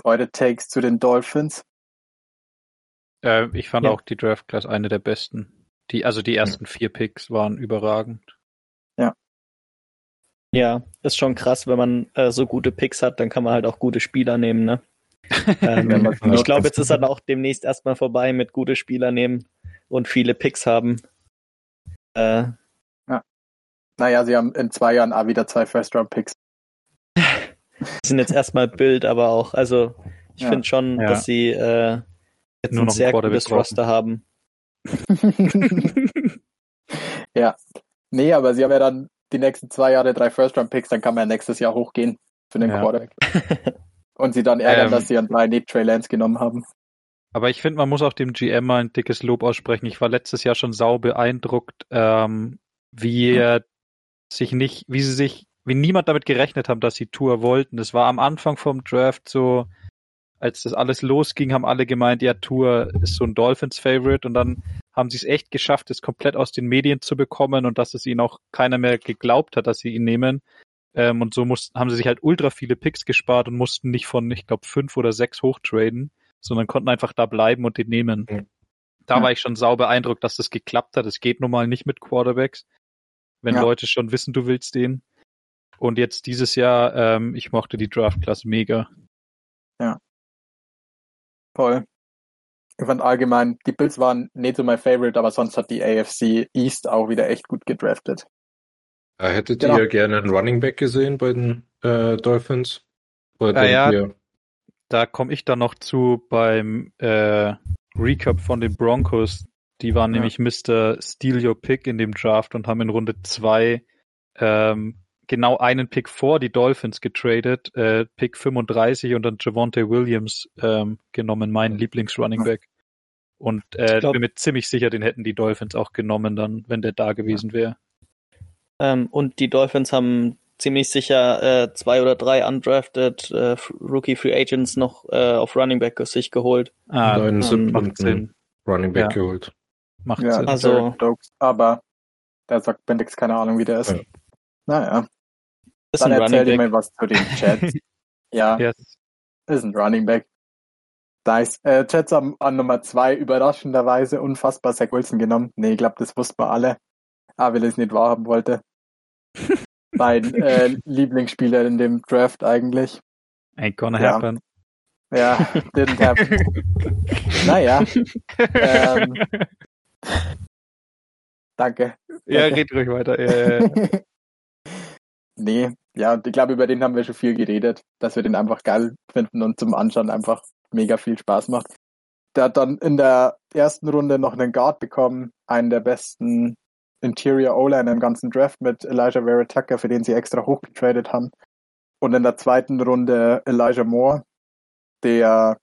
Eure Takes zu den Dolphins? Ich fand auch die Draft-Class eine der besten. Die ersten 4 Picks waren überragend. Ja. Ja, ist schon krass, wenn man so gute Picks hat, dann kann man halt auch gute Spieler nehmen, ne? Ich glaube, jetzt ist dann auch demnächst erstmal vorbei mit gute Spieler nehmen und viele Picks haben. Ja. Naja, sie haben in 2 Jahren auch wieder 2 First-Round-Picks. Die sind jetzt erstmal Bild, aber auch, also ich finde schon, dass sie jetzt nur ein sehr gutes Roster haben. Ja. Nee, aber sie haben ja dann die nächsten 2 Jahre 3 First-Round-Picks, dann kann man ja nächstes Jahr hochgehen für den Quarterback. Und sie dann ärgern, dass sie an 3 nicht Trey Lance genommen haben. Aber ich finde, man muss auch dem GM mal ein dickes Lob aussprechen. Ich war letztes Jahr schon sau beeindruckt, wie niemand damit gerechnet haben, dass sie Tour wollten. Das war am Anfang vom Draft so, als das alles losging, haben alle gemeint, ja, Tour ist so ein Dolphins-Favorite, und dann haben sie es echt geschafft, es komplett aus den Medien zu bekommen und dass es ihnen auch keiner mehr geglaubt hat, dass sie ihn nehmen. Und so haben sie sich halt ultra viele Picks gespart und mussten nicht von, ich glaube, 5 oder 6 hochtraden, sondern konnten einfach da bleiben und den nehmen. Mhm. Da war ich schon sau beeindruckt, dass das geklappt hat. Es geht nun mal nicht mit Quarterbacks, wenn Leute schon wissen, du willst den. Und jetzt dieses Jahr, ich mochte die Draft-Class mega. Ja. Voll. Ich fand allgemein, die Bills waren nicht so mein Favorite, aber sonst hat die AFC East auch wieder echt gut gedraftet. Hättet ihr gerne einen Running Back gesehen bei den Dolphins? Oder denkt ihr? Da komme ich dann noch zu beim Recap von den Broncos. Die waren nämlich Mr. Steal Your Pick in dem Draft und haben in Runde 2 genau einen Pick vor die Dolphins getradet, Pick 35 und dann Javonte Williams genommen, mein Lieblings-Running Back. Und ich bin mir ziemlich sicher, den hätten die Dolphins auch genommen dann, wenn der da gewesen wäre. Und die Dolphins haben ziemlich sicher 2 oder 3 undrafted Rookie Free Agents noch auf Running Back sich geholt. Ah, einen 7. Running Back geholt. Macht Sinn. Also, aber der sagt Bendix, keine Ahnung, wie der ist. Ja. Naja. Ist dann erzähl ihr mir was zu den Jets. Ja, ist ein Running Back. Nice. Jets haben an Nummer 2 überraschenderweise unfassbar Zach Wilson genommen. Nee, ich glaube, das wussten wir alle. Weil ich es nicht wahrhaben wollte. Mein Lieblingsspieler in dem Draft eigentlich. Ain't gonna happen. Ja, didn't happen. Naja. Danke. Ja, red ruhig weiter. Nee, ja, und ich glaube, über den haben wir schon viel geredet, dass wir den einfach geil finden und zum Anschauen einfach mega viel Spaß macht. Der hat dann in der ersten Runde noch einen Guard bekommen, einen der besten Interior O-Line im ganzen Draft mit Elijah Vera-Tucker, für den sie extra hochgetradet haben. Und in der zweiten Runde Elijah Moore, der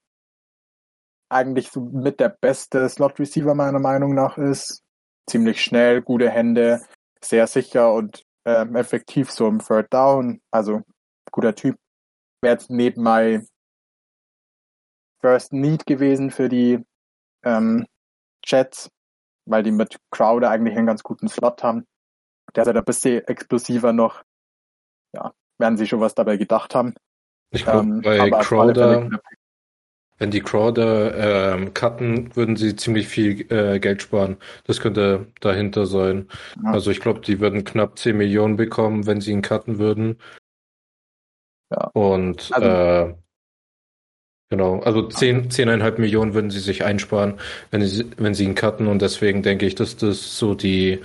eigentlich so mit der beste Slot-Receiver meiner Meinung nach ist. Ziemlich schnell, gute Hände, sehr sicher und effektiv so im Third Down. Also, guter Typ. Wäre jetzt neben my First Need gewesen für die Jets, weil die mit Crowder eigentlich einen ganz guten Slot haben. Der ist ja ein bisschen explosiver noch. Ja, werden sie schon was dabei gedacht haben. Ich glaube, bei Crowder, wenn die Crowder cutten, würden sie ziemlich viel Geld sparen. Das könnte dahinter sein. Ja. Also ich glaube, die würden knapp 10 Millionen bekommen, wenn sie ihn cutten würden. Ja. Und also, genau, also 10,5 Millionen würden sie sich einsparen, wenn sie ihn cutten, und deswegen denke ich, dass das so die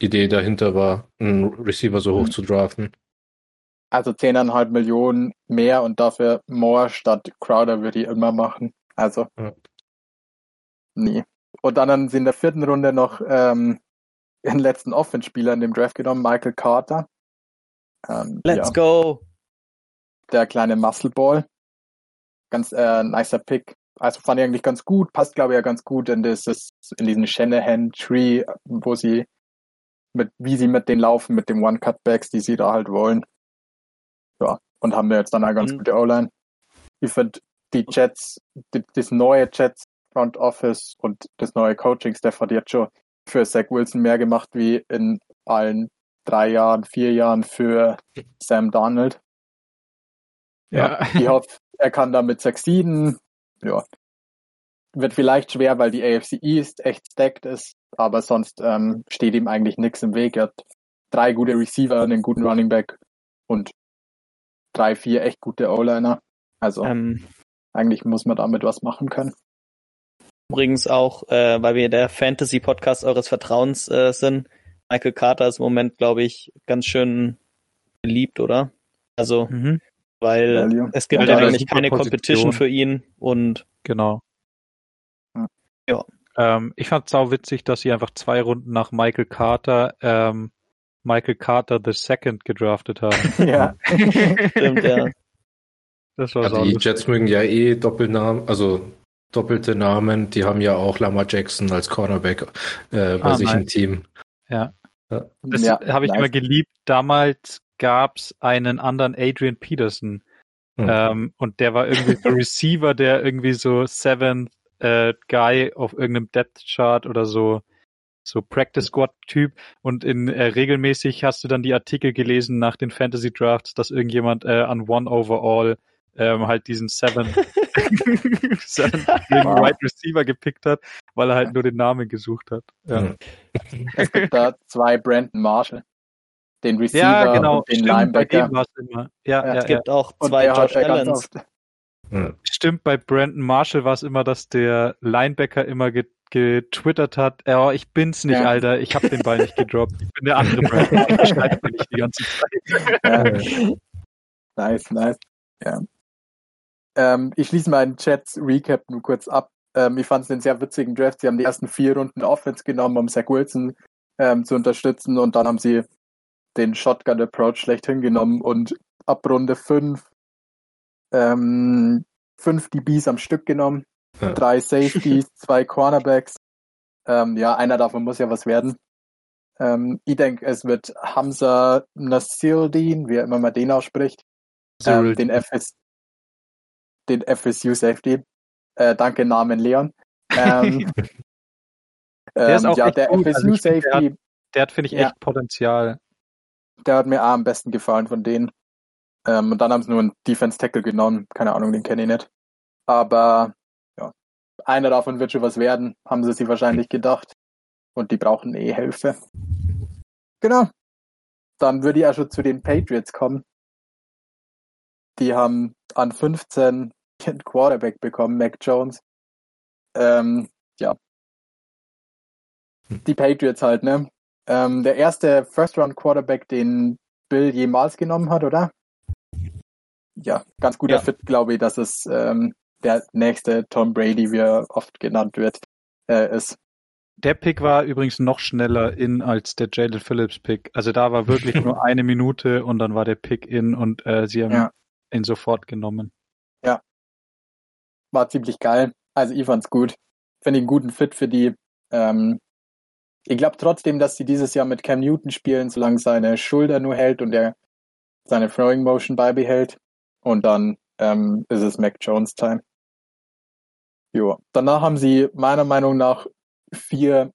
Idee dahinter war, einen Receiver so hoch zu draften. Also 10,5 Millionen mehr und dafür Moore statt Crowder würde ich immer machen. Also, nee. Und dann haben sie in der 4. Runde noch den letzten Offense-Spieler in dem Draft genommen, Michael Carter. Let's go! Der kleine Muscleball. Ganz nicer Pick. Also fand ich eigentlich ganz gut. Passt, glaube ich, ja ganz gut in diesen Shanahan-Tree, wo sie wie sie mit denen laufen, mit den One-Cutbacks, die sie da halt wollen. Ja, und haben wir jetzt dann eine ganz gute O-Line. Ich finde, die Jets, das neue Jets Front Office und das neue Coaching-Staff hat jetzt schon für Zach Wilson mehr gemacht wie in allen 3 Jahren, 4 Jahren für Sam Darnold. Ja. Ich hoffe, er kann damit succeeden. Ja. Wird vielleicht schwer, weil die AFC East echt stacked ist, aber sonst steht ihm eigentlich nichts im Weg. Er hat 3 gute Receiver, einen guten Running Back und 3, 4 echt gute O-Liner. Also eigentlich muss man damit was machen können. Übrigens auch, weil wir der Fantasy-Podcast eures Vertrauens sind, Michael Carter ist im Moment, glaube ich, ganz schön beliebt, oder? Also, weil es gibt ja eigentlich keine Competition für ihn und genau. Ja. Ich fand's sau witzig, dass sie einfach 2 Runden nach Michael Carter the Second gedraftet haben. Ja. Stimmt, ja. Das war ja, die Jets mögen ja eh Doppelnamen, also doppelte Namen, die haben ja auch Lamar Jackson als Cornerback bei sich im Team. Ja. Das habe ich immer geliebt. Damals gab's einen anderen Adrian Peterson. Und der war irgendwie so Receiver, der irgendwie so 7th Guy auf irgendeinem Depth Chart oder so Practice Squad Typ. Und regelmäßig hast du dann die Artikel gelesen nach den Fantasy Drafts, dass irgendjemand an 1 Overall halt diesen 7 Wide Receiver gepickt hat, weil er halt nur den Namen gesucht hat. Ja. Es gibt da 2 Brandon Marshall. Den Receiver und den Linebacker. Es gibt auch 2 Josh Allens. Stimmt, bei Brandon Marshall war es immer, dass der Linebacker immer getwittert hat, oh, ich bin's nicht, Alter, ich hab den Ball nicht gedroppt. Ich bin der andere Brandon. Ich schreibe mir nicht die ganze Zeit. Ja. Nice. Ja. Ich schließe meinen Chats-Recap nur kurz ab. Ich fand es einen sehr witzigen Draft. Sie haben die ersten 4 Runden Offense genommen, um Zach Wilson zu unterstützen, und dann haben sie den Shotgun-Approach schlechthin genommen und ab Runde 5 5 DBs am Stück genommen, 3 Safeties, 2 Cornerbacks. Einer davon muss ja was werden. Ich denke, es wird Hamza Nasiruddin, wie er immer mal den ausspricht, den FSU Safety. Danke, Namen Leon. Der ist auch der gut. FSU Safety. Der hat finde ich, echt Potenzial. Der hat mir am besten gefallen von denen. Und dann haben sie nur einen Defense-Tackle genommen. Keine Ahnung, den kenne ich nicht. Aber einer davon wird schon was werden, haben sie sich wahrscheinlich gedacht. Und die brauchen Hilfe. Genau. Dann würde ich auch schon zu den Patriots kommen. Die haben an 15 einen Quarterback bekommen, Mac Jones. Die Patriots halt, ne? Der erste First-Round-Quarterback, den Bill jemals genommen hat, oder? Ja, ganz guter Fit, glaube ich, dass es der nächste Tom Brady, wie er oft genannt wird, ist. Der Pick war übrigens noch schneller in als der Jalen Phillips-Pick. Also da war wirklich nur 1 Minute und dann war der Pick in und sie haben ihn sofort genommen. Ja, war ziemlich geil. Also ich fand's gut. Finde ich einen guten Fit für die. Ich glaube trotzdem, dass sie dieses Jahr mit Cam Newton spielen, solange seine Schulter nur hält und er seine Throwing Motion beibehält. Und dann ist es Mac Jones Time. Jo. Danach haben sie meiner Meinung nach 4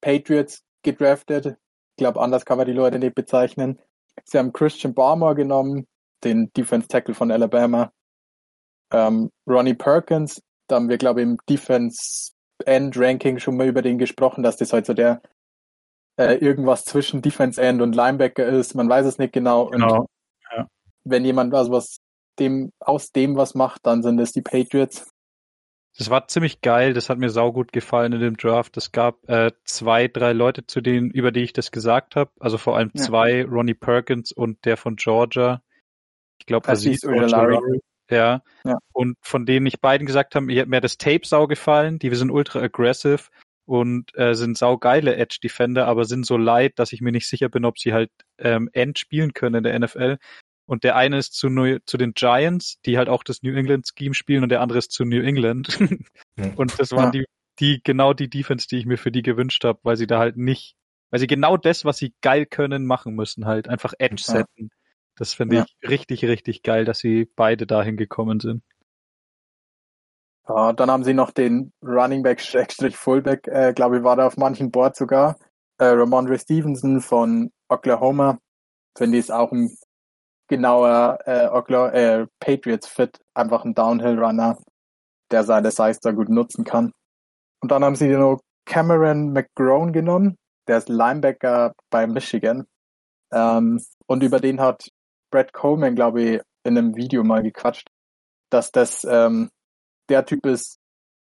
Patriots gedraftet. Ich glaube, anders kann man die Leute nicht bezeichnen. Sie haben Christian Barmore genommen, den Defense Tackle von Alabama. Ronnie Perkins, da haben wir, glaube ich, im Defense End Ranking schon mal über den gesprochen, dass das halt so der irgendwas zwischen Defense End und Linebacker ist. Man weiß es nicht genau. Genau. Und wenn jemand aus dem was macht, dann sind es die Patriots. Das war ziemlich geil, das hat mir saugut gefallen in dem Draft. Es gab 2, 3 Leute, über die ich das gesagt habe. Also vor allem 2, Ronnie Perkins und der von Georgia. Ich glaube, Azeez Ojolari. Ja. Und von denen ich beiden gesagt habe, mir hat das Tape sau gefallen, die sind ultra aggressive und sind saugeile Edge-Defender, aber sind so light, dass ich mir nicht sicher bin, ob sie halt End spielen können in der NFL. Und der eine ist zu den Giants, die halt auch das New England-Scheme spielen, und der andere ist zu New England. Und das waren die genau die Defense, die ich mir für die gewünscht habe, weil sie da halt nicht, weil sie genau das, was sie geil können, machen müssen halt, einfach Edge setten. Das finde ich richtig, richtig geil, dass sie beide dahin gekommen sind. Dann haben sie noch den Running Back / Fullback, glaube ich, war da auf manchen Board sogar. Ramondre Stevenson von Oklahoma, finde ich, ist auch ein genauer Patriots-Fit, einfach ein Downhill-Runner, der seine Size da gut nutzen kann. Und dann haben sie noch Cameron McGrone genommen, der ist Linebacker bei Michigan. Und über den hat Brett Coleman, glaube ich, in einem Video mal gequatscht, dass das der Typ ist,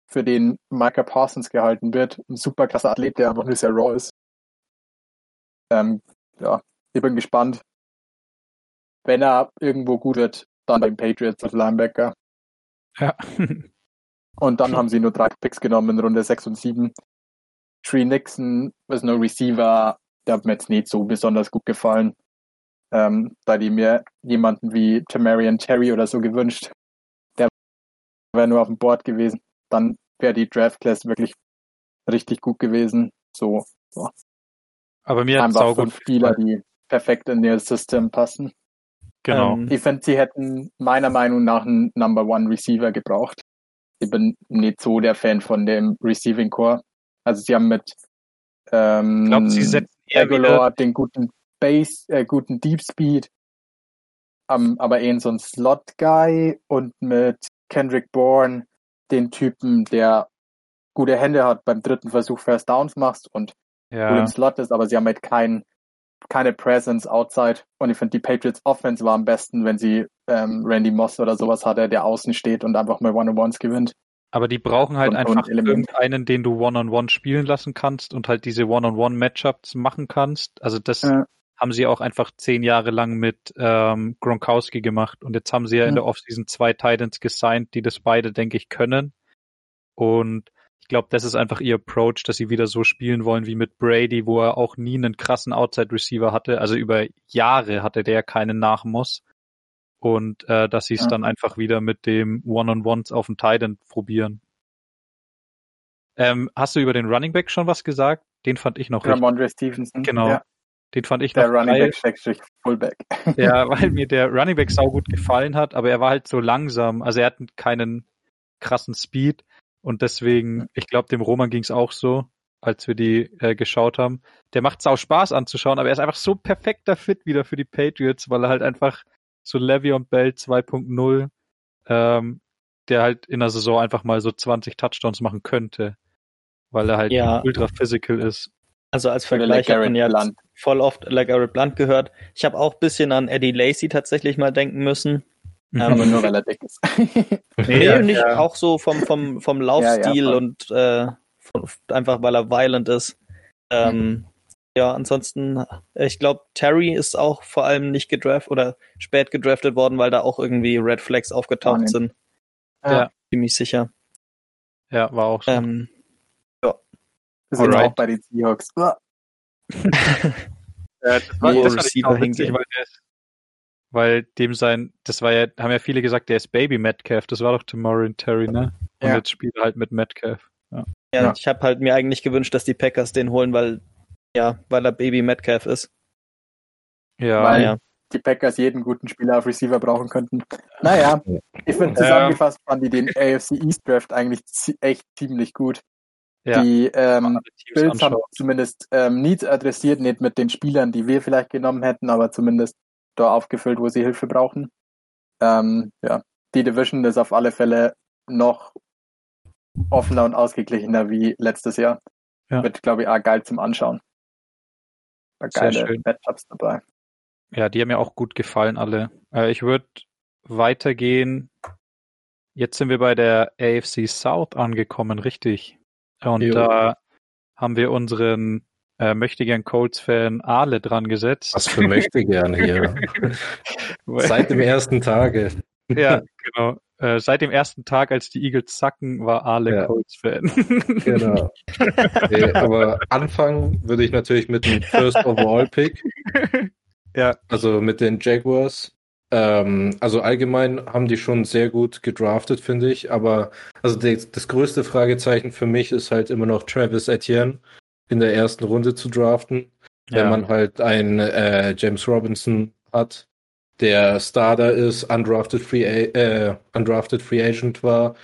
für den Micah Parsons gehalten wird. Ein super klasse Athlet, der einfach nur sehr raw ist. Ja, ich bin gespannt. Wenn er irgendwo gut wird, dann beim Patriots als Linebacker. Ja. Und dann haben sie nur 3 Picks genommen in Runde 6 und 7. Trey Nixon ist nur Receiver, der hat mir jetzt nicht so besonders gut gefallen. Da die mir jemanden wie Tamarian Terry oder so gewünscht. Der wäre nur auf dem Board gewesen. Dann wäre die Draft-Class wirklich richtig gut gewesen. So. Aber mir hat es auch gut Spieler, die perfekt in ihr System passen. Genau. Ich finde, sie hätten meiner Meinung nach einen Number-One-Receiver gebraucht. Ich bin nicht so der Fan von dem Receiving-Core. Also sie haben mit Aguilar den guten Base, guten Deep Speed, aber eher so ein Slot-Guy, und mit Kendrick Bourne den Typen, der gute Hände hat, beim 3. Versuch First Downs machst und ja, gut im Slot ist, aber sie haben halt keine Presence outside, und ich finde, die Patriots Offense war am besten, wenn sie Randy Moss oder sowas hatte, der außen steht und einfach mal One-on-Ones gewinnt. Aber die brauchen halt einfach irgendeinen, den du One-on-One spielen lassen kannst und halt diese One-on-One-Matchups machen kannst. Also das haben sie auch einfach 10 Jahre lang mit Gronkowski gemacht, und jetzt haben sie ja in der Offseason 2 Tight Ends gesigned, die das beide, denke ich, können. Und ich glaube, das ist einfach ihr Approach, dass sie wieder so spielen wollen wie mit Brady, wo er auch nie einen krassen Outside-Receiver hatte. Also über Jahre hatte der keinen Nachmuss. Und dass sie es dann einfach wieder mit dem One-on-Ones auf dem Tight End probieren. Hast du über den Running Back schon was gesagt? Den fand ich noch richtig. Ramondre Stevenson. Genau. Ja. Den fand ich noch Running Back / Fullback. Ja, weil mir der Running Back saugut gefallen hat, aber er war halt so langsam. Also er hat keinen krassen Speed. Und deswegen, ich glaube, dem Roman ging's auch so, als wir die geschaut haben. Der macht sau Spaß anzuschauen, aber er ist einfach so perfekter Fit wieder für die Patriots, weil er halt einfach so Le'Veon Bell 2.0, der halt in der Saison einfach mal so 20 Touchdowns machen könnte, weil er halt ultra physical ist. Also als Vergleich hat man ja voll oft Garrett Blunt gehört. Ich habe auch ein bisschen an Eddie Lacy tatsächlich mal denken müssen. Aber nur weil er dick ist. Auch so vom Laufstil und einfach weil er violent ist. Ja, ansonsten, ich glaube, Terry ist auch vor allem nicht gedraftet oder spät gedraftet worden, weil da auch irgendwie Red Flags aufgetaucht sind. Ja. Ziemlich sicher. Ja, war auch so. Wir sind auch bei den Seahawks. Haben ja viele gesagt, der ist Baby Metcalf. Das war doch Tamarian Terry, ne? Und jetzt spielt er halt mit Metcalf. Ja, ich habe halt mir eigentlich gewünscht, dass die Packers den holen, weil er Baby Metcalf ist. Ja. Weil die Packers jeden guten Spieler auf Receiver brauchen könnten. Naja, ich finde, zusammengefasst fanden die den AFC East Draft eigentlich echt ziemlich gut. Ja. Die Bills haben zumindest Needs adressiert, nicht mit den Spielern, die wir vielleicht genommen hätten, aber zumindest da aufgefüllt, wo sie Hilfe brauchen. Die Division ist auf alle Fälle noch offener und ausgeglichener wie letztes Jahr. Ja. Wird, glaube ich, auch geil zum Anschauen. Geile Matchups dabei. Ja, die haben mir auch gut gefallen, alle. Ich würde weitergehen. Jetzt sind wir bei der AFC South angekommen, richtig. Und da haben wir unseren Möchtegern Colts-Fan Ale dran gesetzt. Was für Möchtegern hier. Seit dem ersten Tage. Ja, genau. Seit dem ersten Tag, als die Eagles sacken, war Ale Colts-Fan. Genau. Nee, aber anfangen würde ich natürlich mit dem First-Overall-Pick. Ja. Also mit den Jaguars. Also allgemein haben die schon sehr gut gedraftet, finde ich. Aber also das größte Fragezeichen für mich ist halt immer noch Travis Etienne in der ersten Runde zu draften. Ja. Wenn man halt einen James Robinson hat, der Starter ist, undrafted Free Agent war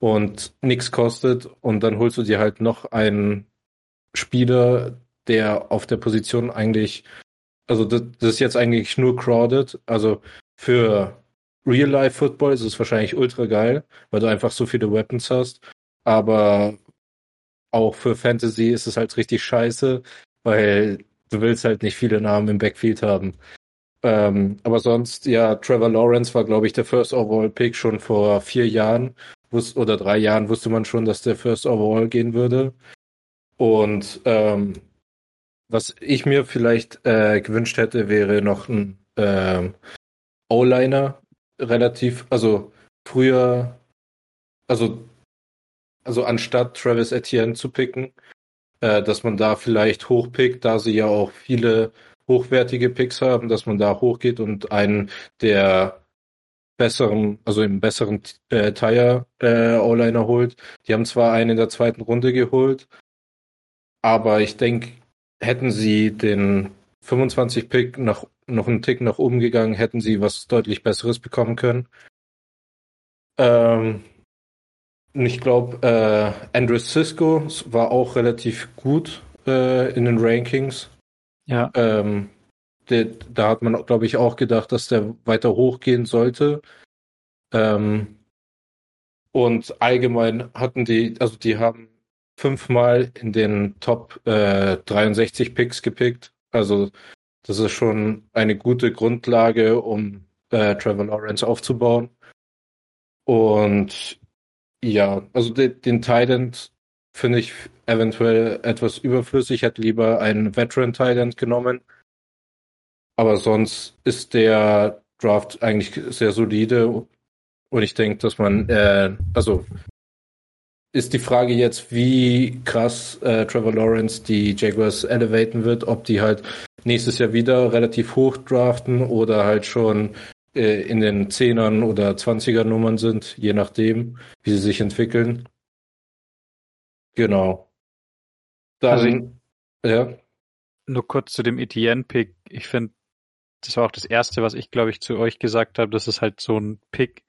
und nichts kostet, und dann holst du dir halt noch einen Spieler, der auf der Position eigentlich, also das ist jetzt eigentlich nur crowded, also für Real-Life-Football ist es wahrscheinlich ultra geil, weil du einfach so viele Weapons hast, aber auch für Fantasy ist es halt richtig scheiße, weil du willst halt nicht viele Namen im Backfield haben. Aber sonst, ja, Trevor Lawrence war, glaube ich, der First Overall Pick schon vor 4 Jahren oder 3 Jahren wusste man schon, dass der First Overall gehen würde. Und was ich mir vielleicht gewünscht hätte, wäre noch ein O-Liner relativ, also früher, also anstatt Travis Etienne zu picken, dass man da vielleicht hochpickt, da sie ja auch viele hochwertige Picks haben, dass man da hochgeht und einen der besseren, also im besseren Tier O-Liner holt. Die haben zwar einen in der 2. Runde geholt, aber ich denke, hätten sie den 25-Pick noch einen Tick nach oben gegangen, hätten sie was deutlich Besseres bekommen können. Und ich glaube, Andrew Sisko war auch relativ gut in den Rankings. Ja. Da hat man, glaube ich, auch gedacht, dass der weiter hochgehen sollte. Und allgemein hatten die haben 5-mal in den Top 63 Picks gepickt. Also das ist schon eine gute Grundlage, um Trevor Lawrence aufzubauen. Und ja, also den Tight End finde ich eventuell etwas überflüssig. Ich hätte lieber einen Veteran Tight End genommen. Aber sonst ist der Draft eigentlich sehr solide. Und ich denke, dass man, ist die Frage jetzt, wie krass Trevor Lawrence die Jaguars elevaten wird, ob die halt nächstes Jahr wieder relativ hoch draften oder halt schon in den 10ern oder 20er Nummern sind, je nachdem, wie sie sich entwickeln. Genau. Nur kurz zu dem Etienne-Pick. Ich finde, das war auch das Erste, was ich, glaube ich, zu euch gesagt habe. Das ist halt so ein Pick,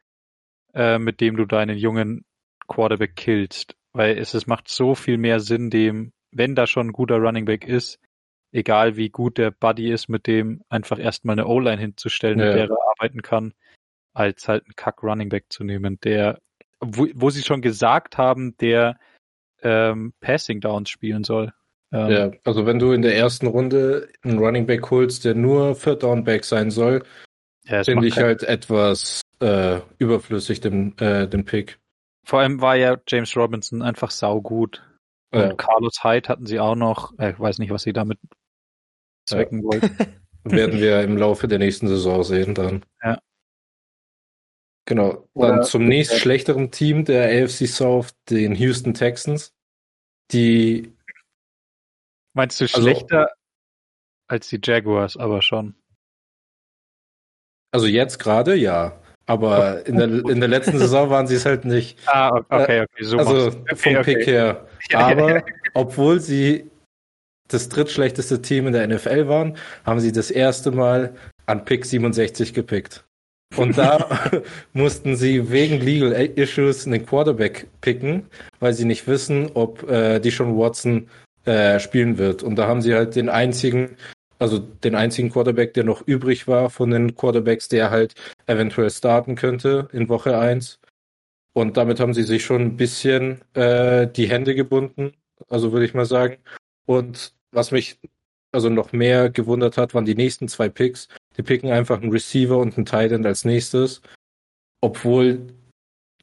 mit dem du deinen jungen Quarterback killst, weil es macht so viel mehr Sinn, wenn da schon ein guter Running Back ist, egal wie gut der Buddy ist, mit dem einfach erstmal eine O-Line hinzustellen, mit der er arbeiten kann, als halt einen Kack-Running Back zu nehmen, der, wo sie schon gesagt haben, der Passing Downs spielen soll. Also wenn du in der 1. Runde einen Running Back holst, der nur Third Down Back sein soll, finde ich halt etwas überflüssig, den Pick. Vor allem war ja James Robinson einfach saugut. Und Carlos Hyde hatten sie auch noch. Ich weiß nicht, was sie damit zwecken wollten. Werden wir im Laufe der nächsten Saison sehen dann. Ja. Genau. Dann zum nächst schlechteren Team der AFC South, den Houston Texans. Die... Meinst du schlechter als die Jaguars, aber schon? Also jetzt gerade, ja. Aber in der letzten Saison waren sie es halt nicht. Okay. So also vom Pick her. Aber obwohl sie das drittschlechteste Team in der NFL waren, haben sie das erste Mal an Pick 67 gepickt. Und da mussten sie wegen Legal Issues einen Quarterback picken, weil sie nicht wissen, ob Deshaun Watson spielen wird. Und da haben sie halt den einzigen Quarterback, der noch übrig war von den Quarterbacks, der halt eventuell starten könnte in Woche 1. Und damit haben sie sich schon ein bisschen die Hände gebunden, also würde ich mal sagen. Und was mich also noch mehr gewundert hat, waren die nächsten 2 Picks. Die picken einfach einen Receiver und einen Tight End als nächstes, obwohl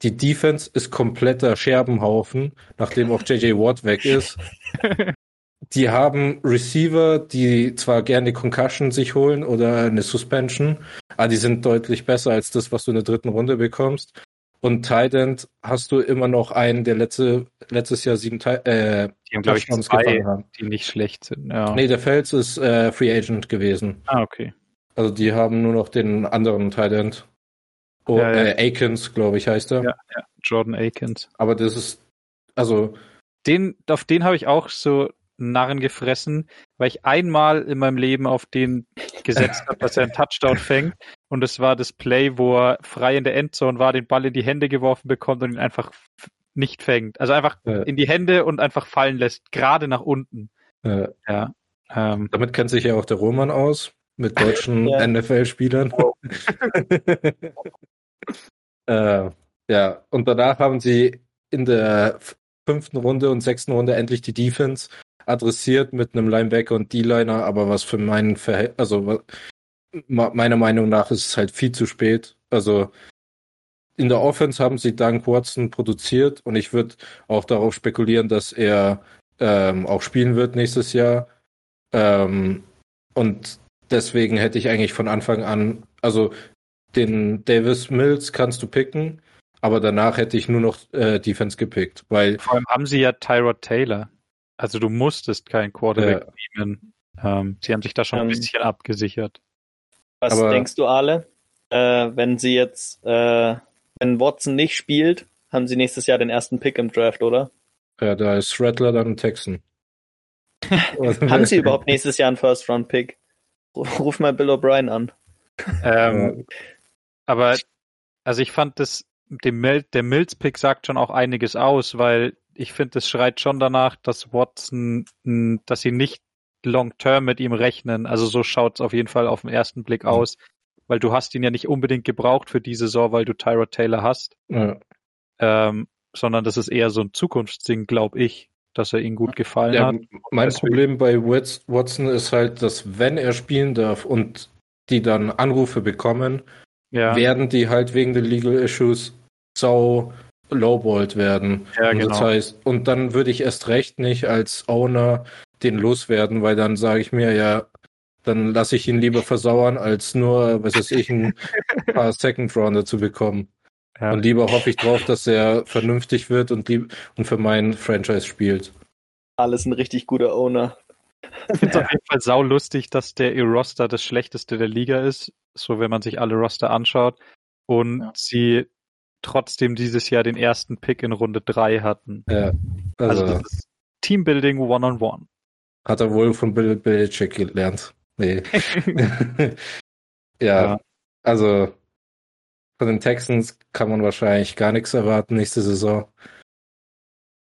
die Defense ist kompletter Scherbenhaufen, nachdem auch JJ Watt weg ist. Die haben Receiver, die zwar gerne Concussion sich holen oder eine Suspension, aber die sind deutlich besser als das, was du in der 3. Runde bekommst. Und Tight End hast du immer noch einen, der letztes Jahr 7 die haben, glaube ich, 2, haben. Die nicht schlecht sind. Ja. Nee, der Fels ist Free Agent gewesen. Okay. Also die haben nur noch den anderen Tight End. Akins, glaube ich, heißt er. Ja, Jordan Akins. Aber das ist, also... Auf den habe ich auch so Narren gefressen, weil ich einmal in meinem Leben auf den gesetzt habe, dass er einen Touchdown fängt Und es war das Play, wo er frei in der Endzone war, den Ball in die Hände geworfen bekommt und ihn einfach nicht fängt. Also einfach in die Hände und einfach fallen lässt, gerade nach unten. Ja. Damit kennt sich ja auch der Roman aus, mit deutschen NFL-Spielern. Oh. Ja, und danach haben sie in der 5. Runde und 6. Runde endlich die Defense adressiert mit einem Linebacker und D-Liner, aber was für meinen meiner Meinung nach ist es halt viel zu spät. Also in der Offense haben sie Dank Watson produziert und ich würde auch darauf spekulieren, dass er auch spielen wird nächstes Jahr. Und deswegen hätte ich eigentlich von Anfang an, also den Davis Mills kannst du picken, aber danach hätte ich nur noch Defense gepickt, weil vor allem haben sie ja Tyrod Taylor. Also du musstest keinen Quarterback nehmen. Sie haben sich da schon ein bisschen abgesichert. Was denkst du, Ale? Wenn sie jetzt, wenn Watson nicht spielt, haben sie nächstes Jahr den ersten Pick im Draft, oder? Ja, da ist Rattler dann im Texan. Haben sie überhaupt nächstes Jahr einen First-Round-Pick? Ruf mal Bill O'Brien an. Aber, also ich fand der Mills-Pick sagt schon auch einiges aus, weil ich finde, es schreit schon danach, dass Watson, dass sie nicht long-term mit ihm rechnen. Also so schaut es auf jeden Fall auf den ersten Blick aus, weil du hast ihn ja nicht unbedingt gebraucht für die Saison, weil du Tyrod Taylor hast, sondern das ist eher so ein Zukunftsding, glaube ich, dass er ihnen gut gefallen hat. Mein Problem bei Watson ist halt, dass wenn er spielen darf und die dann Anrufe bekommen, werden die halt wegen den Legal Issues lowballt werden. Ja, genau. Das heißt, und dann würde ich erst recht nicht als Owner den loswerden, weil dann sage ich mir dann lasse ich ihn lieber versauern, als nur, ein paar Second-Rounder zu bekommen. Ja. Und lieber hoffe ich drauf, dass er vernünftig wird und für mein Franchise spielt. Alles ein richtig guter Owner. Ich finde es auf jeden Fall saulustig, dass der E-Roster das schlechteste der Liga ist, so wenn man sich alle Roster anschaut. Und sie trotzdem dieses Jahr den ersten Pick in Runde 3 hatten. Ja, also das ist Teambuilding One-on-One. Hat er wohl von Bill Belichick gelernt. Nee. Also von den Texans kann man wahrscheinlich gar nichts erwarten nächste Saison.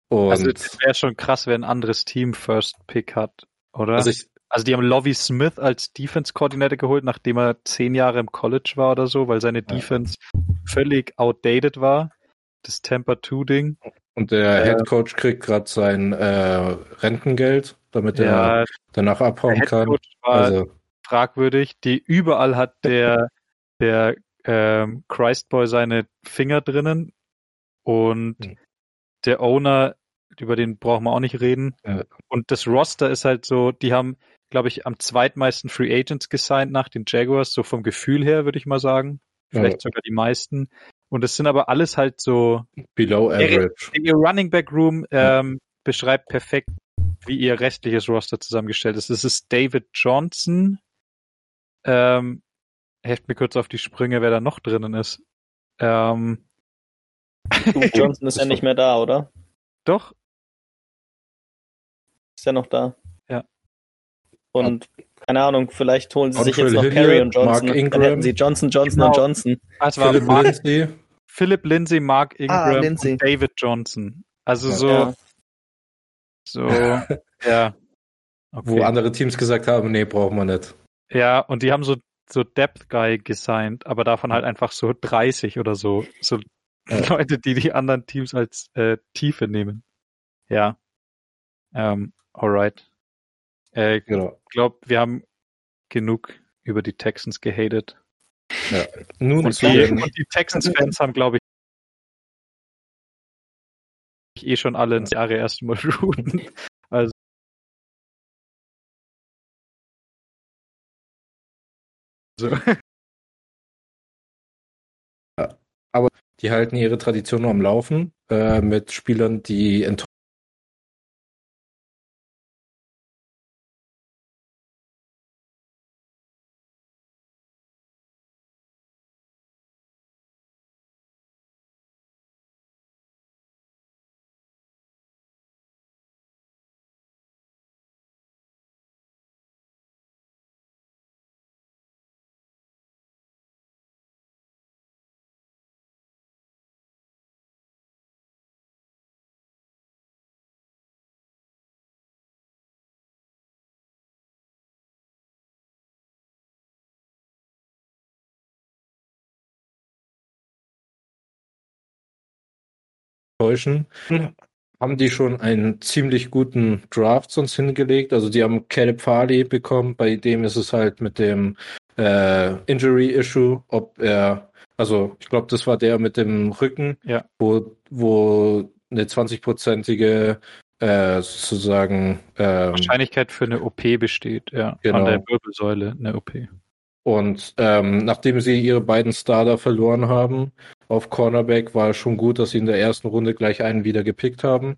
Und also das wäre schon krass, wenn ein anderes Team First Pick hat, oder? Also die haben Lovie Smith als Defense-Coordinator geholt, nachdem er 10 Jahre im College war oder so, weil seine Defense völlig outdated war. Das Tampa-2-Ding. Und der Headcoach kriegt gerade sein Rentengeld, damit er danach abhauen kann. Der Headcoach war fragwürdig. Überall hat der Christboy seine Finger drinnen. Und der Owner, über den brauchen wir auch nicht reden. Ja. Und das Roster ist halt so, die haben, glaube ich, am zweitmeisten Free Agents gesigned nach den Jaguars, so vom Gefühl her, würde ich mal sagen. Vielleicht sogar die meisten. Und es sind aber alles halt so below average. Ihr Running Back Room beschreibt perfekt, wie ihr restliches Roster zusammengestellt ist. Es ist David Johnson. Helft mir kurz auf die Sprünge, wer da noch drinnen ist. Johnson ist ja nicht mehr da, oder? Doch. Ist ja noch da. Ja. Und keine Ahnung, vielleicht holen sie sich jetzt noch Perry und Johnson. Dann hätten sie Johnson und Johnson. Das war Philip Lindsay, Mark Ingram und David Johnson. Also okay. Wo andere Teams gesagt haben, nee, brauchen wir nicht. Ja, und die haben so Depth Guy gesigned, aber davon halt einfach so 30 oder so. So Leute, die anderen Teams als Tiefe nehmen. Ja. Alright. Ich glaube, wir haben genug über die Texans gehatet. Ja. Und die Texans-Fans haben, glaube ich, schon alle ins Jahre erst mal routen. Also. Ja, aber die halten ihre Tradition am Laufen mit Spielern, die täuschen, haben die schon einen ziemlich guten Draft sonst hingelegt. Also die haben Caleb Farley bekommen, bei dem ist es halt mit dem Injury-Issue, ob er, also ich glaube, das war der mit dem Rücken, ja, wo eine 20-prozentige sozusagen Wahrscheinlichkeit für eine OP besteht, ja, genau, an der Wirbelsäule eine OP. Und nachdem sie ihre beiden Starter verloren haben, auf Cornerback war es schon gut, dass sie in der ersten Runde gleich einen wieder gepickt haben.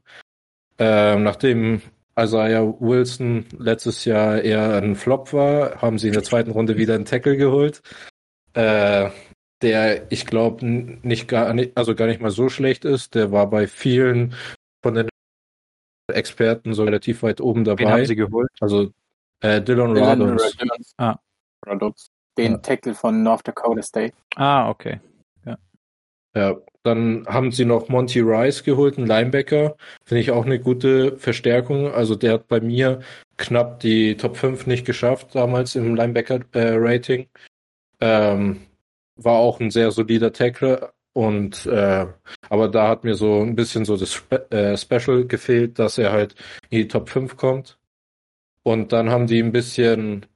Nachdem Isaiah Wilson letztes Jahr eher ein Flop war, haben sie in der zweiten Runde wieder einen Tackle geholt, der, ich glaube, gar nicht mal so schlecht ist. Der war bei vielen von den Experten so relativ weit oben dabei. Wen haben sie geholt? Also Dylan Raddons. Den Tackle von North Dakota State. Ah, okay. Ja. Ja, dann haben sie noch Monty Rice geholt, einen Linebacker. Finde ich auch eine gute Verstärkung. Also der hat bei mir knapp die Top 5 nicht geschafft, damals im Linebacker-Rating. War auch ein sehr solider Tackler. Und aber da hat mir so ein bisschen so das Special gefehlt, dass er halt in die Top 5 kommt. Und dann haben die ein bisschen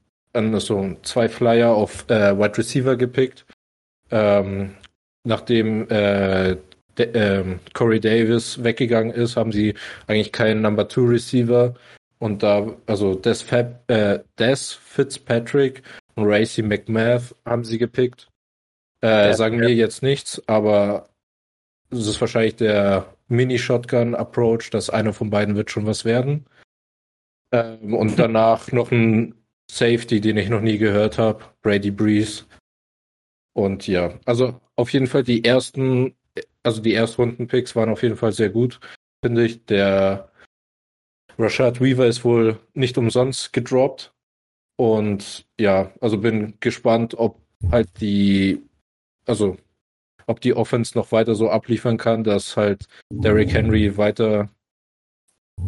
so zwei Flyer auf Wide Receiver gepickt, nachdem Corey Davis weggegangen ist, haben sie eigentlich keinen Number 2 Receiver und da, also Des Fitzpatrick und Racy McMath haben sie gepickt. Mir jetzt nichts, aber es ist wahrscheinlich der Mini-Shotgun-Approach, dass einer von beiden wird schon was werden. Und danach noch ein Safety, den ich noch nie gehört habe, Brady Breeze. Und ja, also auf jeden Fall die Erstrunden-Picks waren auf jeden Fall sehr gut, finde ich. Der Rashad Weaver ist wohl nicht umsonst gedroppt. Und ja, also bin gespannt, ob die Offense noch weiter so abliefern kann, dass halt Derrick Henry weiter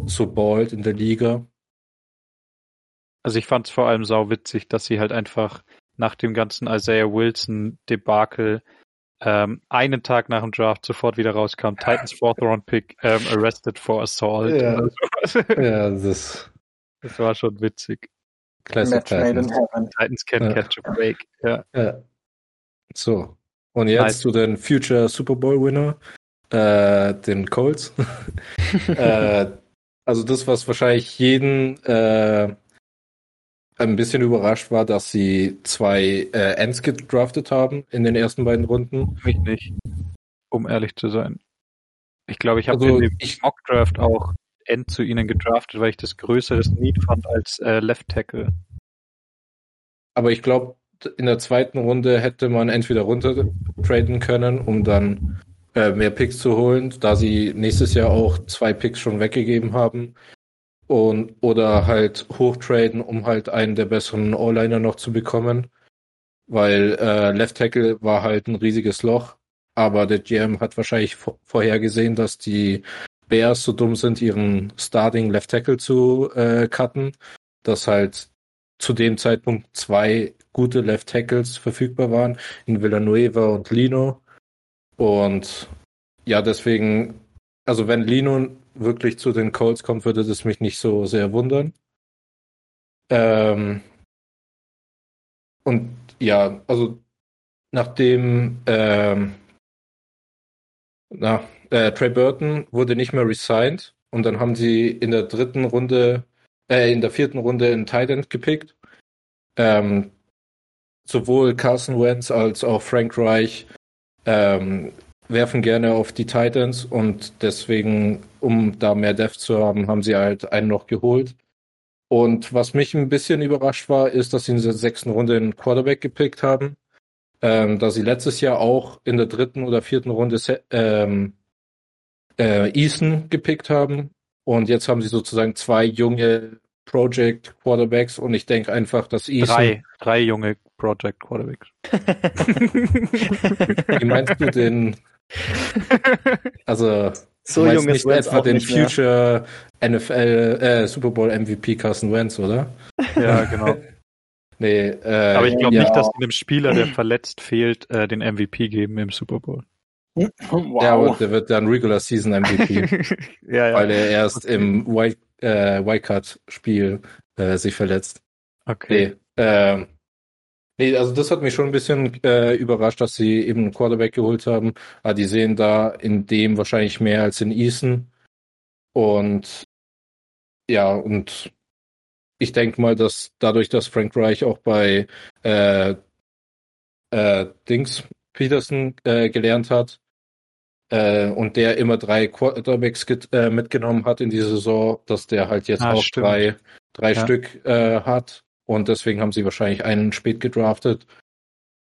so ballt in der Liga. Also ich fand es vor allem sauwitzig, dass sie halt einfach nach dem ganzen Isaiah Wilson-Debakel einen Tag nach dem Draft sofort wieder rauskam. Titans 4th-Round-Pick arrested for assault. Ja, oder sowas. Ja, das war schon witzig. Classic Titans can catch a break. Ja. Ja. So, und jetzt zu den Future Super Bowl-Winner, den Colts. Also das, was wahrscheinlich jeden ein bisschen überrascht war, dass sie zwei Ends gedraftet haben in den ersten beiden Runden. Mich nicht, um ehrlich zu sein. Ich glaube, ich habe in dem Mock-Draft auch End zu ihnen gedraftet, weil ich das größere Need fand als Left Tackle. Aber ich glaube, in der zweiten Runde hätte man entweder runter traden können, um dann mehr Picks zu holen, da sie nächstes Jahr auch 2 Picks schon weggegeben haben. Oder halt hochtraden, um halt einen der besseren O-Liner noch zu bekommen. Weil Left Tackle war halt ein riesiges Loch. Aber der GM hat wahrscheinlich vorhergesehen, dass die Bears so dumm sind, ihren Starting Left Tackle zu cutten. Dass halt zu dem Zeitpunkt 2 gute Left Tackles verfügbar waren. In Villanueva und Lino. Und ja, deswegen, also wenn Lino wirklich zu den Colts kommt, würde das mich nicht so sehr wundern. Und ja, also nachdem Trey Burton wurde nicht mehr resigned und dann haben sie in der vierten Runde einen Tight End gepickt. Sowohl Carson Wentz als auch Frank Reich werfen gerne auf die Titans und deswegen, um da mehr Depth zu haben, haben sie halt einen noch geholt. Und was mich ein bisschen überrascht war, ist, dass sie in der 6. Runde einen Quarterback gepickt haben, da sie letztes Jahr auch in der 3. oder 4. Runde Eason gepickt haben und jetzt haben sie sozusagen 2 junge Project Quarterbacks und ich denke einfach, dass Eason... Drei junge Project Quarterbacks. Wie meinst du den... Also, so jung ist nicht etwa den Future NFL Super Bowl MVP Carson Wentz, oder? Ja, genau. Nee, aber ich glaube nicht, dass sie einem Spieler, der verletzt fehlt, den MVP geben im Super Bowl. Wow. Der wird dann Regular Season MVP, ja. Weil er erst im Wildcard-Spiel sich verletzt. Okay. Nee, also das hat mich schon ein bisschen überrascht, dass sie eben einen Quarterback geholt haben. Aber die sehen da in dem wahrscheinlich mehr als in Eason. Und ja, und ich denke mal, dass dadurch, dass Frank Reich auch bei Peterson gelernt hat und der immer 3 Quarterbacks mitgenommen hat in die Saison, dass der halt jetzt auch stimmt. drei ja. Stück hat. Und deswegen haben sie wahrscheinlich einen spät gedraftet.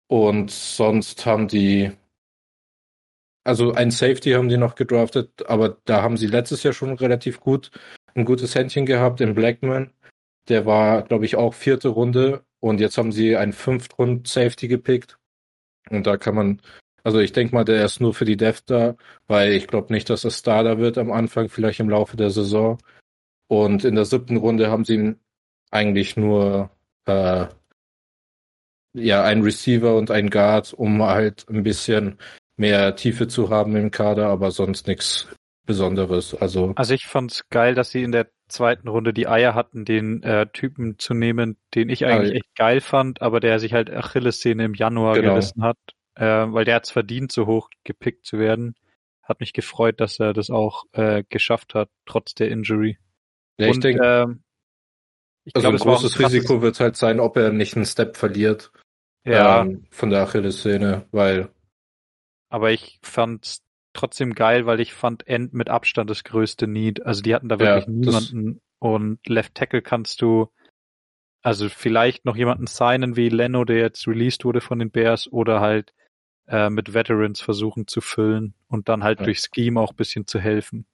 Und sonst haben die, also einen Safety haben die noch gedraftet, aber da haben sie letztes Jahr schon relativ gut ein gutes Händchen gehabt in Blackman. Der war, glaube ich, auch 4. Runde. Und jetzt haben sie einen 5th-Rund-Safety gepickt. Und da kann man, also ich denke mal, der ist nur für die Depth da, weil ich glaube nicht, dass er Starter wird am Anfang, vielleicht im Laufe der Saison. Und in der 7. Runde haben sie ihn eigentlich nur ein Receiver und ein Guard, um halt ein bisschen mehr Tiefe zu haben im Kader, aber sonst nichts Besonderes. Also ich fand's geil, dass sie in der 2. Runde die Eier hatten, den Typen zu nehmen, den ich eigentlich echt geil fand, aber der sich halt Achillessehne im Januar gerissen hat, weil der hat's verdient, so hoch gepickt zu werden. Hat mich gefreut, dass er das auch geschafft hat, trotz der Injury. Ja, und, ich glaube, ein großes Risiko wird halt sein, ob er nicht einen Step verliert von der Achillessehne, weil... Aber ich fand's trotzdem geil, weil ich fand End mit Abstand das größte Need. Also die hatten da wirklich niemanden. Und Left Tackle kannst du also vielleicht noch jemanden signen wie Leno, der jetzt released wurde von den Bears, oder halt mit Veterans versuchen zu füllen und dann halt durch Scheme auch ein bisschen zu helfen.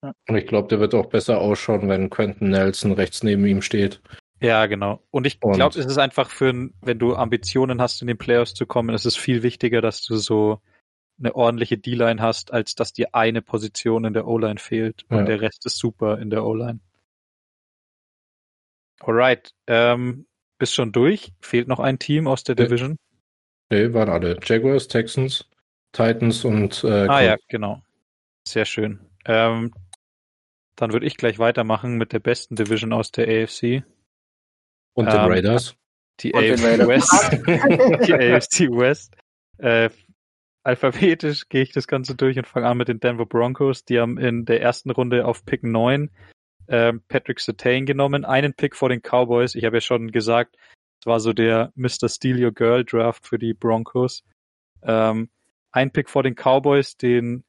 Ja. Und ich glaube, der wird auch besser ausschauen, wenn Quentin Nelson rechts neben ihm steht. Ja, genau. Und ich glaube, es ist einfach wenn du Ambitionen hast, in den Playoffs zu kommen, ist es viel wichtiger, dass du so eine ordentliche D-Line hast, als dass dir eine Position in der O-Line fehlt. Und der Rest ist super in der O-Line. Alright. Bist schon durch? Fehlt noch ein Team aus der Division? Nee, waren alle. Jaguars, Texans, Titans und genau. Sehr schön. Dann würde ich gleich weitermachen mit der besten Division aus der AFC. Und den Raiders. Die AFC West. Alphabetisch gehe ich das Ganze durch und fange an mit den Denver Broncos. Die haben in der 1. Runde auf Pick 9 Patrick Surtain genommen. Einen Pick vor den Cowboys. Ich habe ja schon gesagt, es war so der Mr. Steal Your Girl Draft für die Broncos. Ein Pick vor den Cowboys, den